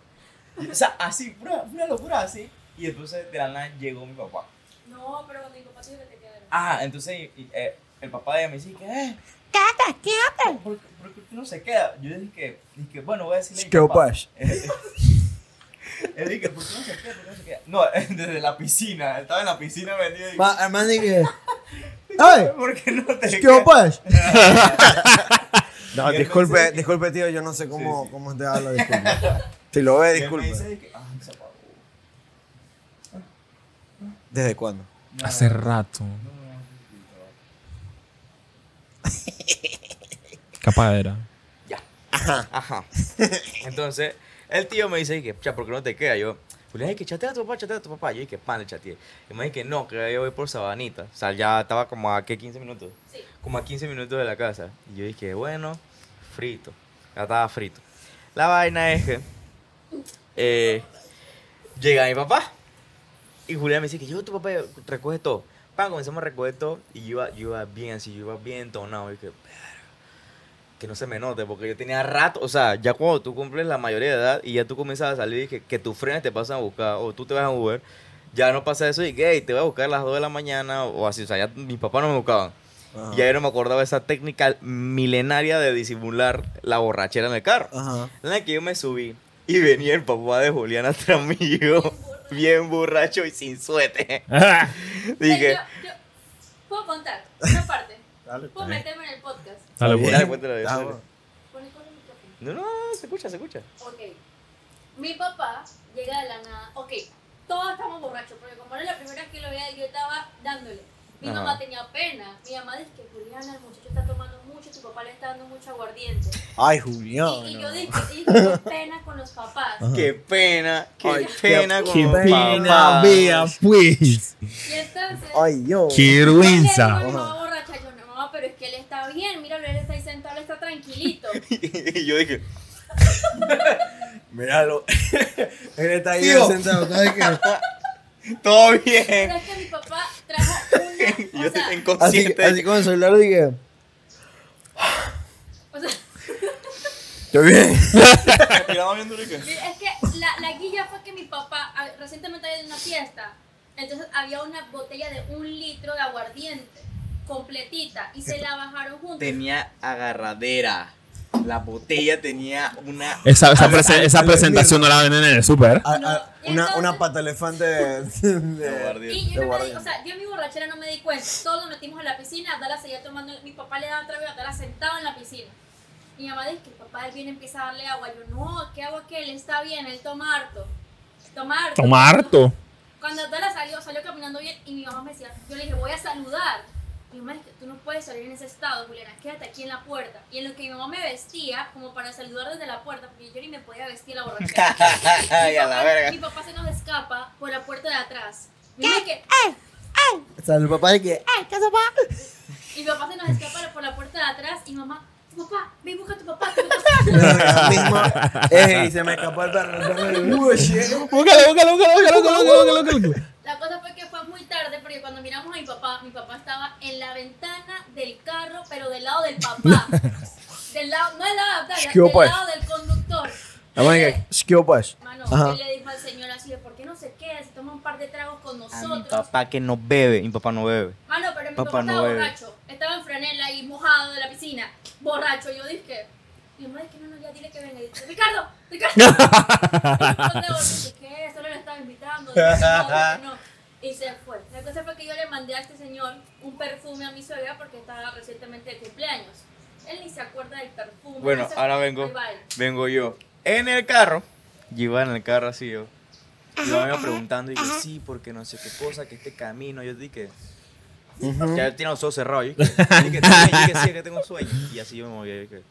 O sea, así, pura, una locura así. Y entonces de la nada llegó mi papá. No, pero cuando mi papá se te quedaron. Ah, entonces y, eh, el papá de ella me dice que, eh, Cata, quédate. ¿Por, por, ¿Por qué no se queda? Yo le dije, dije bueno, voy a decirle a mi papá. Él dije, ¿por qué no se queda? ¿Por qué no se queda? No, desde la piscina, estaba en la piscina vendido. Hermano, dije, ¡ay! ¿Por qué no te quedas? ¿Qué pues? No, disculpe, disculpe tío, yo no sé cómo, sí, sí. cómo te hablo, disculpe. Si lo ve, disculpe. Me dice que, ah, se apagó. ¿Desde cuándo? No, hace rato. No. Capadera. Ya. Ajá. Ajá. Entonces, el tío me dice que, pucha, ¿por qué no te quedas? Yo, pues le dije que chatea a tu papá, chatea a tu papá. Yo dije, pan, le chateé. Y me dije que no, que yo voy por Sabanita. O sea, ya estaba como a, ¿qué? ¿quince minutos? Sí. Como a quince minutos de la casa. Y yo dije, bueno, frito. Ya estaba frito. La vaina es que eh, llega mi papá. Y Julián me dice que yo, tu papá, recoge todo. Pan, comenzamos a recoger todo. Y yo iba, yo iba bien así, yo iba bien tonado. Y dije, que no se me note, porque yo tenía rato, o sea, ya cuando tú cumples la mayoría de edad y ya tú comienzas a salir y que, que tus frenes te pasan a buscar o tú te vas a Uber, ya no pasa eso y que hey, te voy a buscar a las dos de la mañana o así, o sea, ya mis papás no me buscaban. Ajá. Y ahí no me acordaba esa técnica milenaria de disimular la borrachera en el carro. Ajá. En la que yo me subí y venía el papá de Juliana tras mío, bien borracho y sin suéter. Dije, yo, yo, ¿puedo contar una parte? Dale, ¿puedo meterme en el podcast? Dale, pues. Dale, cuéntale. Dale. Dale. Poné con el micrófono. No, no, no, se escucha, se escucha. Ok. Mi papá llega de la nada. Ok, todos estamos borrachos, porque como era la primera vez que lo veía, yo estaba dándole. Mi Ajá. mamá tenía pena. Mi mamá dice que Juliana, el muchacho está tomando mucho, tu papá le está dando mucho aguardiente. Ay, Julián. Y, y yo dije, dije, qué pena con los papás. Ajá. Qué pena, qué Ay, pena con qué los pena, papás. Qué pena, vea, pues. Y entonces. Ay, yo. Qué vergüenza. Pero es que él está bien, míralo, él está ahí sentado, él está tranquilito. Y yo dije, míralo, él está ahí Tío. sentado, ¿sabes qué? Todo bien. Pero es que mi papá trajo una, yo o sea, inconsciente. Así, así con el celular dije, o sea, estoy bien. Es que la, la guilla fue que mi papá a, recientemente había ido a una fiesta, entonces había una botella de un litro de aguardiente completita y se la bajaron juntos. Tenía agarradera. La botella tenía una. Esa, esa, prese, esa presentación no la venden en el súper. No, una, una pata elefante de, de, de y yo, de no me di, o sea, yo en mi borrachera no me di cuenta. Todos nos metimos en la piscina. Abdala seguía tomando. Mi papá le daba otra vez. Abdala sentado en la piscina. Mi mamá dice que el papá él viene empieza a darle agua. Yo, no, ¿qué agua que él está bien? Él toma harto. Toma harto. Toma harto. Cuando Abdala salió, salió caminando bien y mi mamá me decía, yo le dije, voy a saludar. Mi mamá dice, tú no puedes salir en ese estado, Juliana, quédate aquí en la puerta. Y en lo que mi mamá me vestía, como para saludar desde la puerta, porque yo ni me podía vestir la borrachera. mi, papá, mi papá se nos escapa por la puerta de atrás. Mi ¿Qué? Que, ¡Ay! ¡Ay! O sea, mi papá es que, ¡ay! ¿Qué papá? Y mi papá se nos escapa por la puerta de atrás y mamá, papá, ve y busca a tu papá, tu papá. ¡Ey! Se me escapó el perro. Búscalo, búscalo, búscalo, búscalo, búscalo. La cosa fue que fue muy tarde porque cuando miramos a mi papá, mi papá estaba en la ventana del carro, pero del lado del papá. Del lado, no del lado de Abdala, del lado del conductor. Mano, él le dijo al señor así de, ¿por qué no se queda? Se toma un par de tragos con nosotros. A mi papá que no bebe, mi papá no bebe. Mano, pero mi papá, papá estaba no borracho. Estaba en franela y mojado de la piscina, borracho. Yo dije, mi mamá dice que no, no, ya dile que venga. Y dice, Ricardo, Ricardo. ¿Qué? Solo le estaba invitando. Dice, no, no, no. Y se fue. La cosa fue que yo le mandé a este señor un perfume a mi suegra porque estaba recientemente de cumpleaños. Él ni se acuerda del perfume. Bueno, no sé ahora vengo, vengo yo. En el carro, yo iba en el carro así yo. Y yo me iba preguntando y yo, sí, porque no sé qué cosa, que este camino. Yo dije, uh-huh. ya tiene los ojos cerrados. Yo dije, yo dije, sí, es que tengo sueño. Y así yo me movía. Yo dije,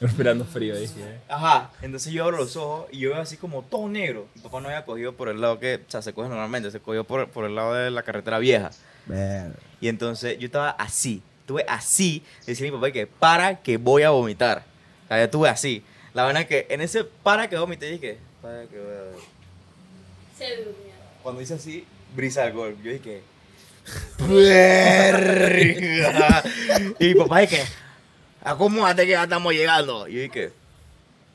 respirando frío, dije. Ajá. Entonces yo abro los ojos y yo veo así como todo negro. Mi papá no había cogido por el lado que, o sea, se coge normalmente, se cogió por, por el lado de la carretera vieja. Man. Y entonces yo estaba así. Estuve así, decía a mi papá que para que voy a vomitar. O sea, yo estuve así. La verdad es que en ese para que vomité dije, para que voy a ver. Se durmió. Cuando hice así, brisa al gol. Yo dije, ¡verga! Y mi papá dije, acomódate que ya estamos llegando. Y yo dije,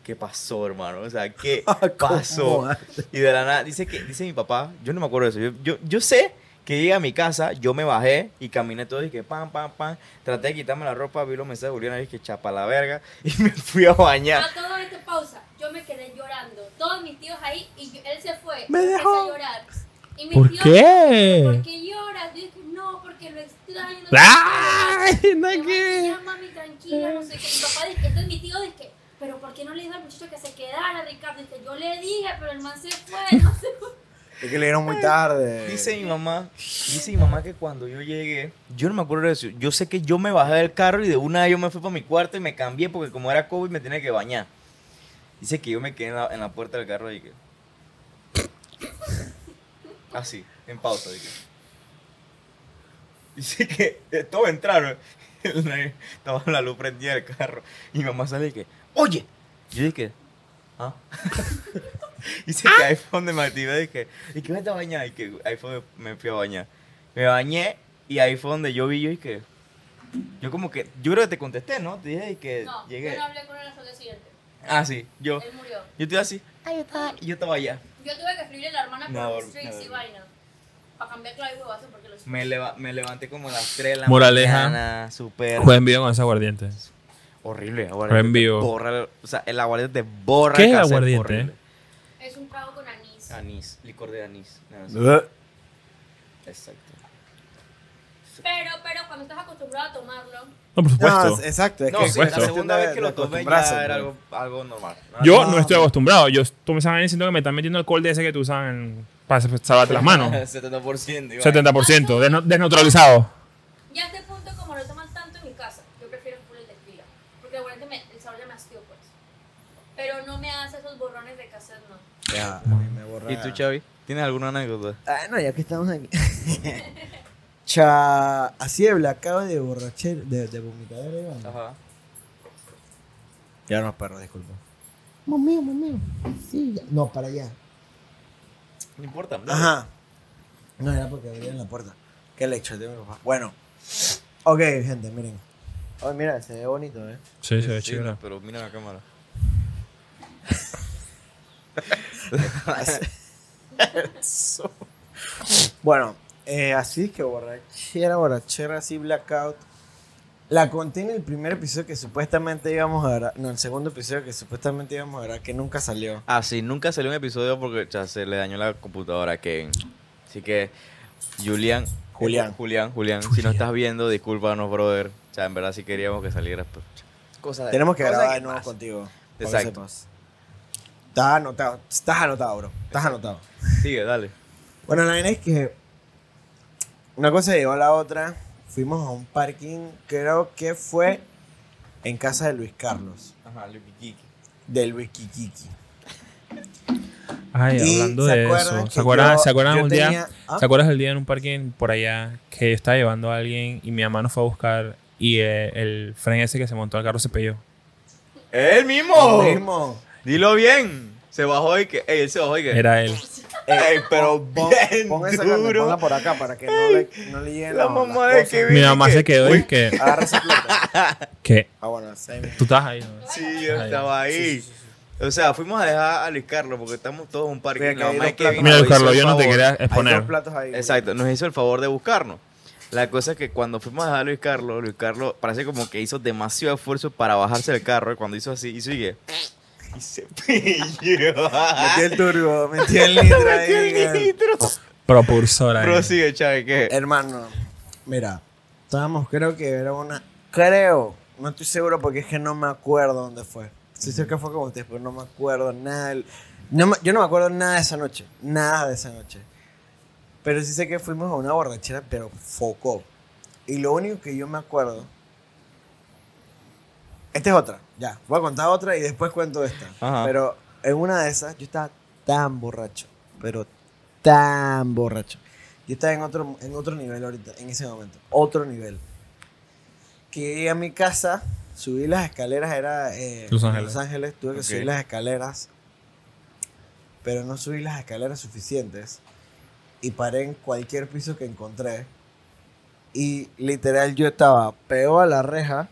¿qué pasó, hermano? O sea, ¿qué pasó? Y de la nada, dice, que, dice mi papá, yo no me acuerdo de eso, yo, yo, yo sé que llegué a mi casa, yo me bajé y caminé todo y que pam, pam, pam, traté de quitarme la ropa, vi los mensajes de Juliana y dije, chapa la verga, y me fui a bañar. A todo esto, pausa, yo me quedé llorando, todos mis tíos ahí, y yo, él se fue, me dejó a llorar. Y mis ¿Por tíos, qué? ¿Por qué lloras? Yo dije, no, porque lo extraño. No, ¡ay! No hay que... mami, tranquila, no sé qué. Mi papá dice, entonces mi tío dice, pero ¿por qué no le dijo al muchacho que se quedara, Ricardo? Dice, yo le dije, pero el man se fue, no sé. Es que le dieron muy tarde. Dice mi mamá, dice mi mamá que cuando yo llegué, yo no me acuerdo de eso. Yo sé que yo me bajé del carro y de una vez yo me fui para mi cuarto y me cambié porque como era COVID me tenía que bañar. Dice que yo me quedé en la, en la puerta del carro y que... así, en pausa. Dije. Dice que todos entraron. Estaba la luz prendida del carro. Y mi mamá sale y que, oye. Yo dije, ¿ah? Dice que ahí fue donde me activé. Dije, ¿y qué me está bañando? Y que ahí fue donde me fui a bañar. Me bañé y ahí fue donde yo vi yo y que. Yo como que, yo creo que te contesté, ¿no? Te dije y que no, llegué. Yo no hablé con él hasta el siguiente. Ah, sí, yo. Él murió. Yo estoy así. Ay, yo estaba, yo estaba allá. Yo tuve que escribirle a la hermana no, por Strix y vaina. Para cambiar clave huevazo porque los... Me, leva, me levanté como a las tres de la Moraleja, mañana. Super... Juega en vivo con ese aguardiente. Horrible. Juega en vivo. Borra, o sea, el aguardiente te borra. ¿Qué es el aguardiente? Horrible. Es un trago con anís. Anís. Licor de anís. No, exacto. Pero, pero cuando estás acostumbrado a tomarlo... No, por supuesto. No, exacto. Es no, que sí, la segunda vez que lo tomé ya era algo, algo normal. No, yo no, no estoy acostumbrado. Yo tomé esa vaina y siento que me están metiendo alcohol de ese que tú usas para salvarte las manos. setenta por ciento. Igual. setenta por ciento. Desno, desneutralizado. Ya a este punto, como lo toman tanto en mi casa, yo prefiero full el tequila. Porque obviamente me, el sabor ya me hastió, pues. Pero no me hace esos borrones de cassette, no. Ya, a mí me borra. ¿Y tú, Xavi? ¿Tienes alguna anécdota? Ah, no, ya que estamos aquí. Cha, así de acaba de borrachera, de, de vomitadera, Iván. Ajá. Ya no, perro, disculpa. Mamá, mamá. Sí, ya. No, para allá. No importa. ¿No? Ajá. No, era porque abrían la puerta. Qué lecho tengo, papá. Bueno. Ok, gente, miren. Ay, oh, mira, se ve bonito, ¿eh? Sí, sí se ve sí, chido. Pero mira la cámara. Bueno. Eh, así que borrachera, borrachera, así blackout. La conté en el primer episodio que supuestamente íbamos a grabar. No, el segundo episodio que supuestamente íbamos a grabar, que nunca salió. Ah, sí, nunca salió un episodio porque ya se le dañó la computadora a Kevin. Así que, Julián, Julián, Julián, Julián, Julián. Si no estás viendo, discúlpanos, brother. O sea, en verdad sí queríamos que salieras. Pero... Cosa de... Tenemos que Cosa grabar de nuevo contigo. Exacto. Estás anotado, estás anotado, bro. Estás anotado. Sigue, dale. Bueno, la idea es que... Una cosa llegó a la otra, fuimos a un parking, creo que fue en casa de Luis Carlos. Ajá, Luis Kiki. De Luis Kiki. Ay, y hablando de eso, ¿se acuerdan, ¿se acuerdan un tenía, día? ¿Ah? ¿Se acuerdan el día en un parking por allá que yo estaba llevando a alguien y mi mamá nos fue a buscar y eh, el fren ese que se montó al carro se pilló? ¡Él mismo! ¡El mismo! Dilo bien. Se bajó y que... Ey, él se bajó y que... Era él. Ey, pero pon, bien pon esa duro. Carne, ponla por acá para que no le, no le lleguen la mamá de que mi mamá que, se quedó uy. Y que... Agarra esa plata. ¿Qué? Ah, bueno. Tú estás ahí, ¿no? Sí, yo estaba ahí. ahí. Sí, sí, sí. O sea, fuimos a dejar a Luis Carlos porque estamos todos en un parque. Mira, Luis Carlos, yo no te quería exponer. Hay dos platos ahí. Exacto. Nos hizo el favor de buscarnos. La cosa es que cuando fuimos a dejar a Luis Carlos, Luis Carlos parece como que hizo demasiado esfuerzo para bajarse del carro. Y cuando hizo así, hizo y que... Y se pilló. Metí el turbo, metí el nitro. Metí el nitro. Propulsora. Prosigue, Chávez, ¿qué? Hermano, mira, estábamos, creo que era una. Creo, no estoy seguro porque es que no me acuerdo dónde fue. Sí, sé que fue con ustedes, pero no me acuerdo nada. No, yo no me acuerdo nada de esa noche. Nada de esa noche. Pero sí sé que fuimos a una borrachera, pero focó. Y lo único que yo me acuerdo. Esta es otra, ya. Voy a contar otra y después cuento esta. Ajá. Pero en una de esas, yo estaba tan borracho, pero tan borracho. Yo estaba en otro, en otro nivel ahorita, en ese momento. Otro nivel. Que llegué a mi casa, subí las escaleras, era eh, Los Ángeles. Los Ángeles, tuve que okay. subir las escaleras. Pero no subí las escaleras suficientes. Y paré en cualquier piso que encontré. Y literal, yo estaba pegado a la reja.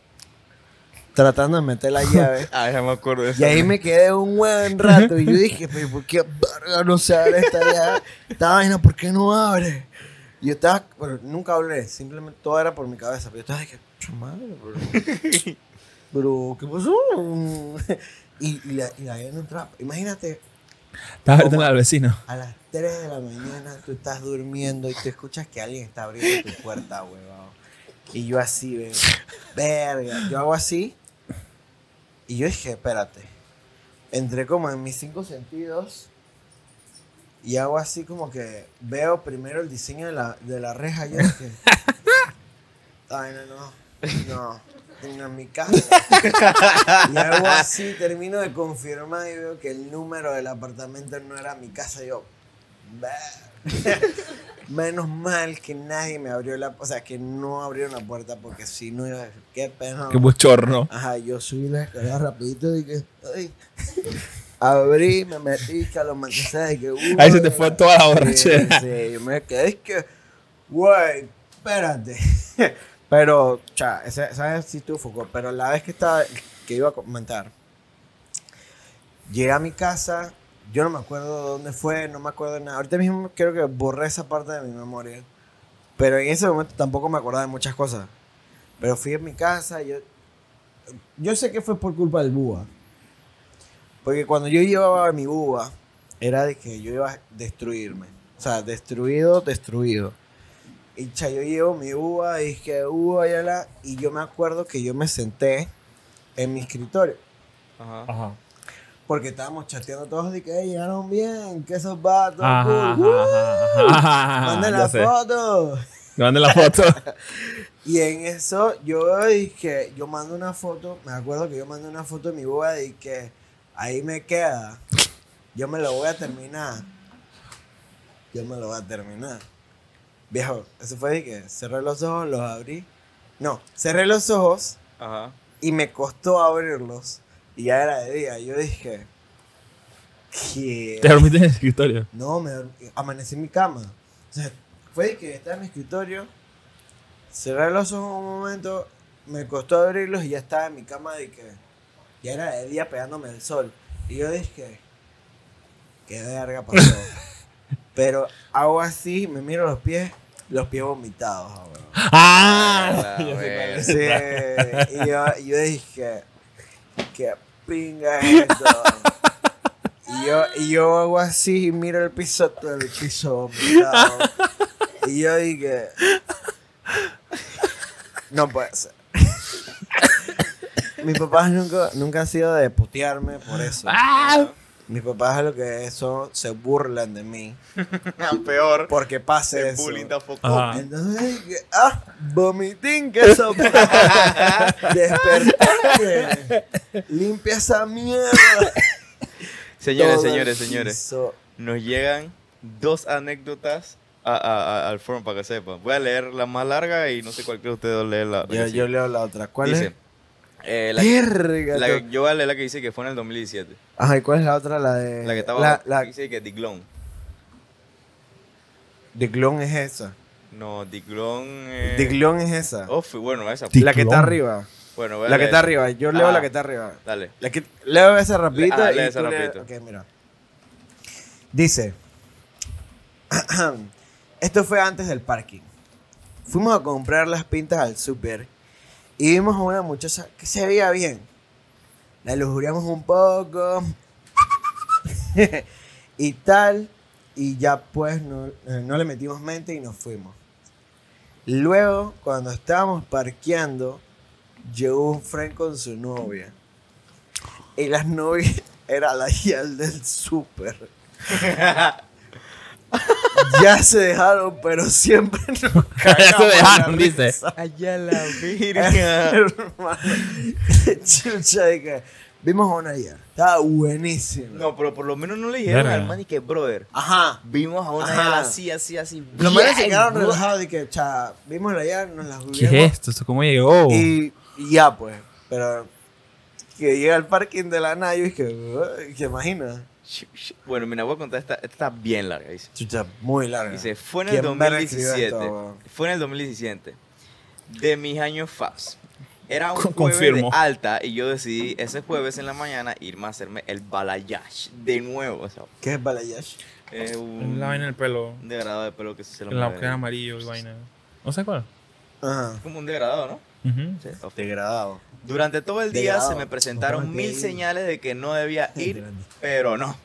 tratando de meter la llave. Ah, ya me acuerdo de eso. Y ahí me quedé un buen rato y yo dije, pero ¿por qué verga no se abre esta llave? Esta vaina, ¿por qué no abre? Y yo estaba, pero nunca hablé, simplemente todo era por mi cabeza. Pero yo estaba dije, madre, pero, pero ¿qué pasó? Y, y la llave no entraba. Imagínate. Estás abriendo al vecino. A las tres de la mañana tú estás durmiendo y tú escuchas que alguien está abriendo tu puerta, huevón. Y yo así, ven, verga. Yo hago así. Y yo dije, espérate. Entré como en mis cinco sentidos. Y hago así como que veo primero el diseño de la, de la reja. Yo dije, ay, no, no. No. En mi casa. Y hago así, termino de confirmar y veo que el número del apartamento no era mi casa. Y yo, bah. Menos mal que nadie me abrió la... O sea, que no abrieron la puerta porque si no iba a decir, qué pena. Qué bochorno. Ajá, yo subí la escalera rapidito y que... Ay. Abrí, me metí, que a los mantecadas y que... Uy, ahí se te fue toda la borrachera. Sí, sí, yo me quedé, es que... Güey, espérate. Pero, cha, esa, ¿sabes si tú, Foucault? Pero la vez que estaba, que iba a comentar, llegué a mi casa, yo no me acuerdo dónde fue, no me acuerdo de nada. Ahorita mismo creo que borré esa parte de mi memoria, pero en ese momento tampoco me acordaba de muchas cosas. Pero fui a mi casa, yo, yo sé que fue por culpa del búho, porque cuando yo llevaba mi búho, era de que yo iba a destruirme, o sea, destruido, destruido. Y cha, yo llevo mi uva, y dije, uva, y ala. Y yo me acuerdo que yo me senté en mi escritorio. Ajá. Ajá. Porque estábamos chateando todos de que llegaron bien, que esos vatos. Ajá, cool. Ajá, ajá, ajá. ¡Manden la foto! ¡Manden la foto! Y en eso yo dije, yo mando una foto, me acuerdo que yo mandé una foto de mi uva y que ahí me queda. Yo me lo voy a terminar. Yo me lo voy a terminar. Viejo, eso fue de que cerré los ojos, los abrí. No, cerré los ojos. Ajá. Y me costó abrirlos. Y ya era de día. Yo dije... ¿Qué? ¿Te dormiste en el escritorio? No, me amanecí en mi cama. O sea, fue de que estaba en mi escritorio. Cerré los ojos un momento. Me costó abrirlos y ya estaba en mi cama de que... Ya era de día pegándome el sol. Y yo dije... ¿Qué verga pasó? Pero hago así, me miro los pies, los pies vomitados. Bro. ¡Ah! Yo sé sí, y yo, yo dije, ¿qué pinga es esto? Y yo, y yo hago así y miro el piso, todo el piso vomitado. Y yo dije, no puede ser. Mis papás nunca, nunca han sido de putearme por eso. ¡Ah! Mis papás a lo que eso se burlan de mí. Peor. Porque pase el eso. Bullying tampoco. Ajá. Entonces dije, ah, vomitín, que eso. Despertate. Limpia esa mierda. Señores, todo señores, señores. Nos llegan dos anécdotas a, a, a, al forum para que sepan. Voy a leer la más larga y no sé cuál que ustedes lee la. Yo, yo leo la otra. ¿Cuál dice, es? Eh, la, Verga, la que, yo voy a leer la que dice que fue en el dos mil diecisiete. Ajá, ¿y cuál es la otra? La de... La que estaba... La, la que dice que Diglón. ¿Diglón es esa? No, Diglón es... Diglón es esa. Uf, bueno, esa. Diglón. La que está arriba. Bueno, voy a La leer. que está arriba. Yo leo ah, la que está arriba. Dale. La que... Leo esa rapidito. Le, ah, leo esa rapidito. Le... Ok, mira. Dice... Esto fue antes del parking. Fuimos a comprar las pintas al súper... Y vimos a una muchacha que se veía bien. La lujuriamos un poco. Y tal. Y ya pues no, no le metimos mente y nos fuimos. Luego, cuando estábamos parqueando, llegó un friend con su novia. Y la novia era la yal del súper. Ya se dejaron, pero siempre nos cagaban. Ya se dejaron, dice. Allá la virgen. Chucha, de que vimos a una ayer. Estaba buenísima. No, pero por lo menos no le dijeron al man y que, brother. Ajá. Vimos a una ayer así, así, así. Los manes se quedaron relajados y que, cha, vimos a la ayer, nos la juguemos. ¿Qué es esto? ¿Esto cómo llegó? Y, y ya, pues. Pero que llega al parking de la Nayo y que, ¿te imaginas? Bueno, mira, voy a contar esta, esta está bien larga, dice. Chucha, muy larga. Dice, fue en el dos mil diecisiete. Esto, fue en el dos mil diecisiete. De mis años F A P S. Era un jueves Confirmo. de alta y yo decidí ese jueves en la mañana irme a hacerme el balayage de nuevo. O sea, ¿qué es balayage? Eh, un la vaina del pelo. Un degradado de pelo que se lo mueve. La mujer amarillo y vaina. ¿No sé cuál? Ajá. Como un degradado, ¿no? Uh-huh. Sí. Degradado. Durante todo el día degradado. se me presentaron mil ir. señales de que no debía ir, pero no.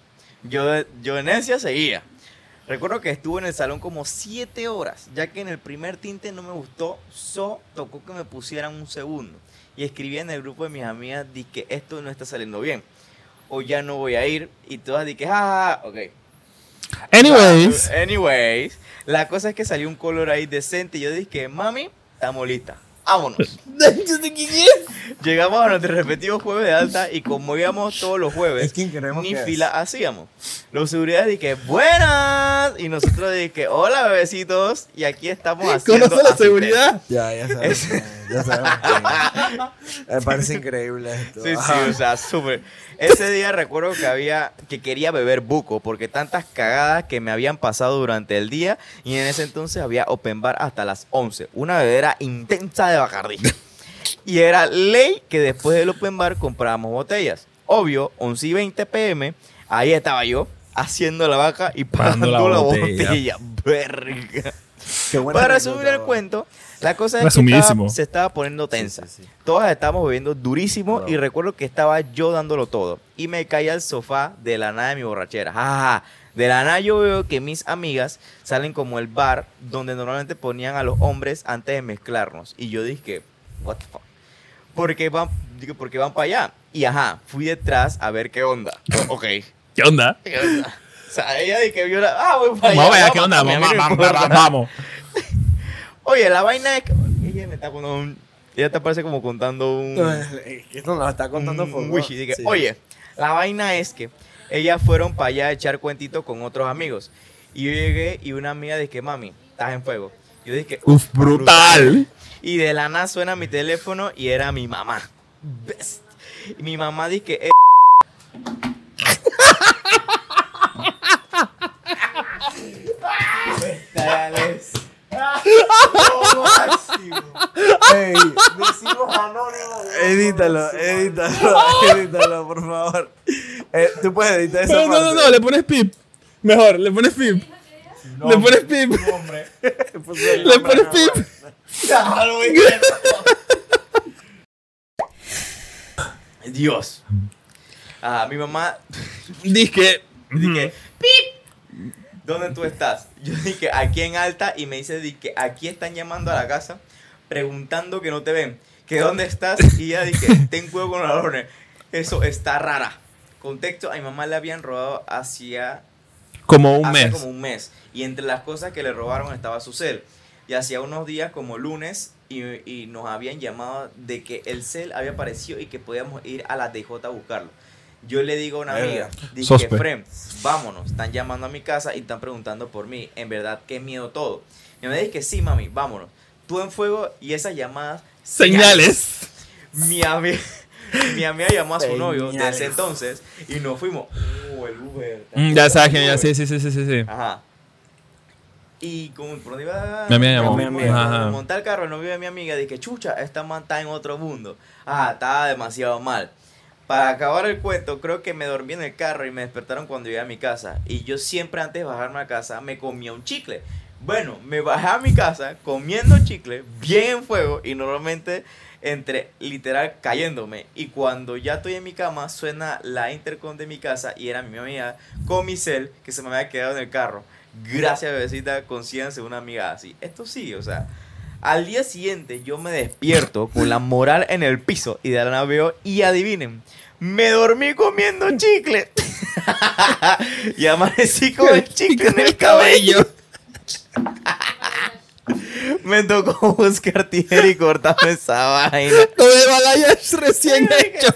Yo, yo en necia seguía. Recuerdo que estuve en el salón como siete horas, ya que en el primer tinte no me gustó, so tocó que me pusieran un segundo. Y escribí en el grupo de mis amigas, dije, esto no está saliendo bien, o ya no voy a ir, y todas dije, jajaja, ok. Anyways. Uh, anyways, la cosa es que salió un color ahí decente, y yo dije, mami, estamos listas. Vámonos. Llegamos a nuestro respectivo jueves de alta y como íbamos todos los jueves, ni fila hacíamos. Los seguridades dije, buenas. Y nosotros dije, hola bebecitos. Y aquí estamos haciendo. ¿Conoce la seguridad? Ya, ya sabemos. Ya sabemos que... Me parece increíble esto. Sí, sí, o sea, súper. Ese día recuerdo que había que quería beber buco porque tantas cagadas que me habían pasado durante el día y en ese entonces había open bar hasta las once. Una bebera intensa de Bacardí. Y era ley que después del open bar comprábamos botellas. Obvio, once y veinte pm, ahí estaba yo haciendo la vaca y pagando la, la botella. botella. Verga. Para resumir el cuento, la cosa es que estaba, se estaba poniendo tensa. Sí, sí, sí. Todas estábamos bebiendo durísimo, claro. Y recuerdo que estaba yo dándolo todo. Y me caí al sofá de la nada de mi borrachera. ¡Ah! De la nada yo veo que mis amigas salen como el bar donde normalmente ponían a los hombres antes de mezclarnos. Y yo dije, what the fuck? ¿Por qué van, porque van para allá? Y ajá, fui detrás a ver qué onda. Ok. ¿Qué onda? ¿Qué onda? O sea, ella de que vio la... Ah, voy para allá. Vamos a ver qué onda. Vamos, vamos, vamos, vamos. Oye, la vaina es que... Ella me está contando un... Ella te parece como contando un... Esto nos está contando un, por... Un wishy. Dije, sí. Oye, la vaina es que ellas fueron para allá a echar cuentitos con otros amigos. Y yo llegué y una amiga dije, mami, estás en fuego. Yo dije, uf, uf brutal. brutal. Y de la nada suena mi teléfono y era mi mamá. Best. Y mi mamá dije... Eh, Ey, decimos anónimo. Edítalo, edítalo, edítalo, por favor. Eh, tú puedes editar eso. No, no, no, no, le pones pip. Mejor, le pones pip. No, le pones pip. Hombre. Le pones pip. Dios. Ah, mi mamá. Dije. Dije. Pip. ¿Dónde tú estás? Yo dije, aquí en alta, y me dice, dije, aquí están llamando a la casa preguntando que no te ven, que dónde estás, y ella dije, ten cuidado con los ladrones, eso está rara. Contexto, a mi mamá le habían robado hacía como un mes. Como un mes, y entre las cosas que le robaron estaba su cel, y hacía unos días como lunes, y, y nos habían llamado de que el cel había aparecido y que podíamos ir a la D J a buscarlo. Yo le digo a una amiga, dije, Fren, vámonos, están llamando a mi casa y están preguntando por mí, en verdad, qué miedo todo. Y me dije, sí, mami, vámonos. Tú en fuego y esas llamadas... ¡Señales! señales. Mi, ami- mi amiga llamó a su señales. novio desde entonces y nos fuimos. ¡Uh, el Uber! Mm, ya sabes que ya, sí, sí, sí, sí, sí. Ajá. Y como por dónde iba mi amiga llamó. Mi amiga, montar el carro, el novio de mi amiga, dije, chucha, esta man está en otro mundo. Ah, está demasiado mal. Para acabar el cuento, creo que me dormí en el carro y me despertaron cuando llegué a mi casa. Y yo siempre antes de bajarme a casa me comía un chicle. Bueno, me bajé a mi casa comiendo chicle, bien en fuego y normalmente entre literal cayéndome. Y cuando ya estoy en mi cama suena la intercom de mi casa y era mi amiga con mi cel que se me había quedado en el carro. Gracias, bebecita, consíganse una amiga así. Esto sí, o sea... Al día siguiente yo me despierto con la moral en el piso y de la nada veo y adivinen, me dormí comiendo chicle y amanecí con el chicle en el cabello. Me tocó buscar tijera y cortarme esa vaina. Lo de balayage recién hecho.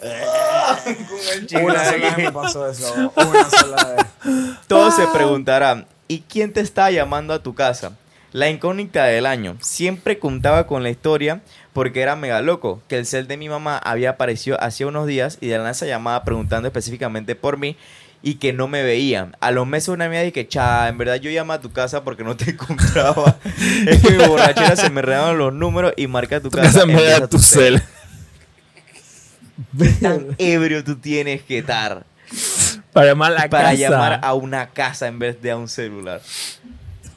Con el chicle. Una sola vez me pasó eso. Una sola vez. Todos se preguntarán, ¿y quién te está llamando a tu casa? La incógnita del año. Siempre contaba con la historia porque era mega loco. Que el cel de mi mamá había aparecido hace unos días y de la nada se llamaba preguntando específicamente por mí. y que no me veían. A los meses una amiga dije, chá, en verdad yo llamaba a tu casa porque no te encontraba. Es que mi borrachera se me redaban los números y marca tu, tu casa. casa me da tu cel. Tan ebrio tú tienes que estar para llamar a la para casa. llamar a una casa en vez de a un celular.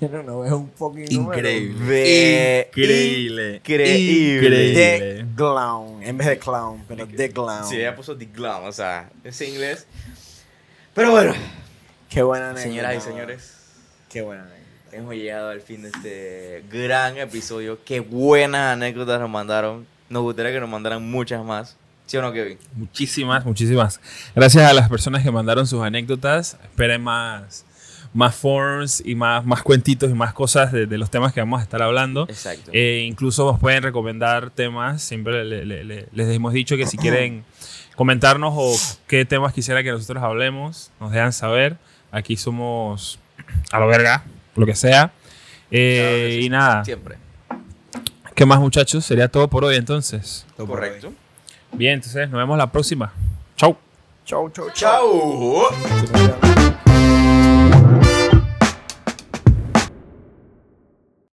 No, no, es un fucking increíble. Increíble. Increíble. The Clown. En vez de Clown, pero okay. The Clown. Sí, ella puso The Clown, o sea, es inglés. Pero bueno. Qué buena anécdota. Señoras y señores. Qué buena anécdota. Hemos llegado al fin de este gran episodio. Qué buenas anécdotas nos mandaron. Nos gustaría que nos mandaran muchas más. ¿Sí o no, Kevin? Muchísimas, muchísimas. Gracias a las personas que mandaron sus anécdotas. Esperen más. Más forms y más, más cuentitos y más cosas de, de los temas que vamos a estar hablando. Exacto. Eh, incluso nos pueden recomendar temas. Siempre le, le, le, les hemos dicho que si quieren comentarnos o qué temas quisiera que nosotros hablemos, nos dejan saber. Aquí somos a la verga, lo que sea. Eh, claro, y nada. Siempre. ¿Qué más, muchachos? Sería todo por hoy, entonces. Todo correcto. Bien, entonces nos vemos la próxima. Chau. Chau, chau, chau. chau.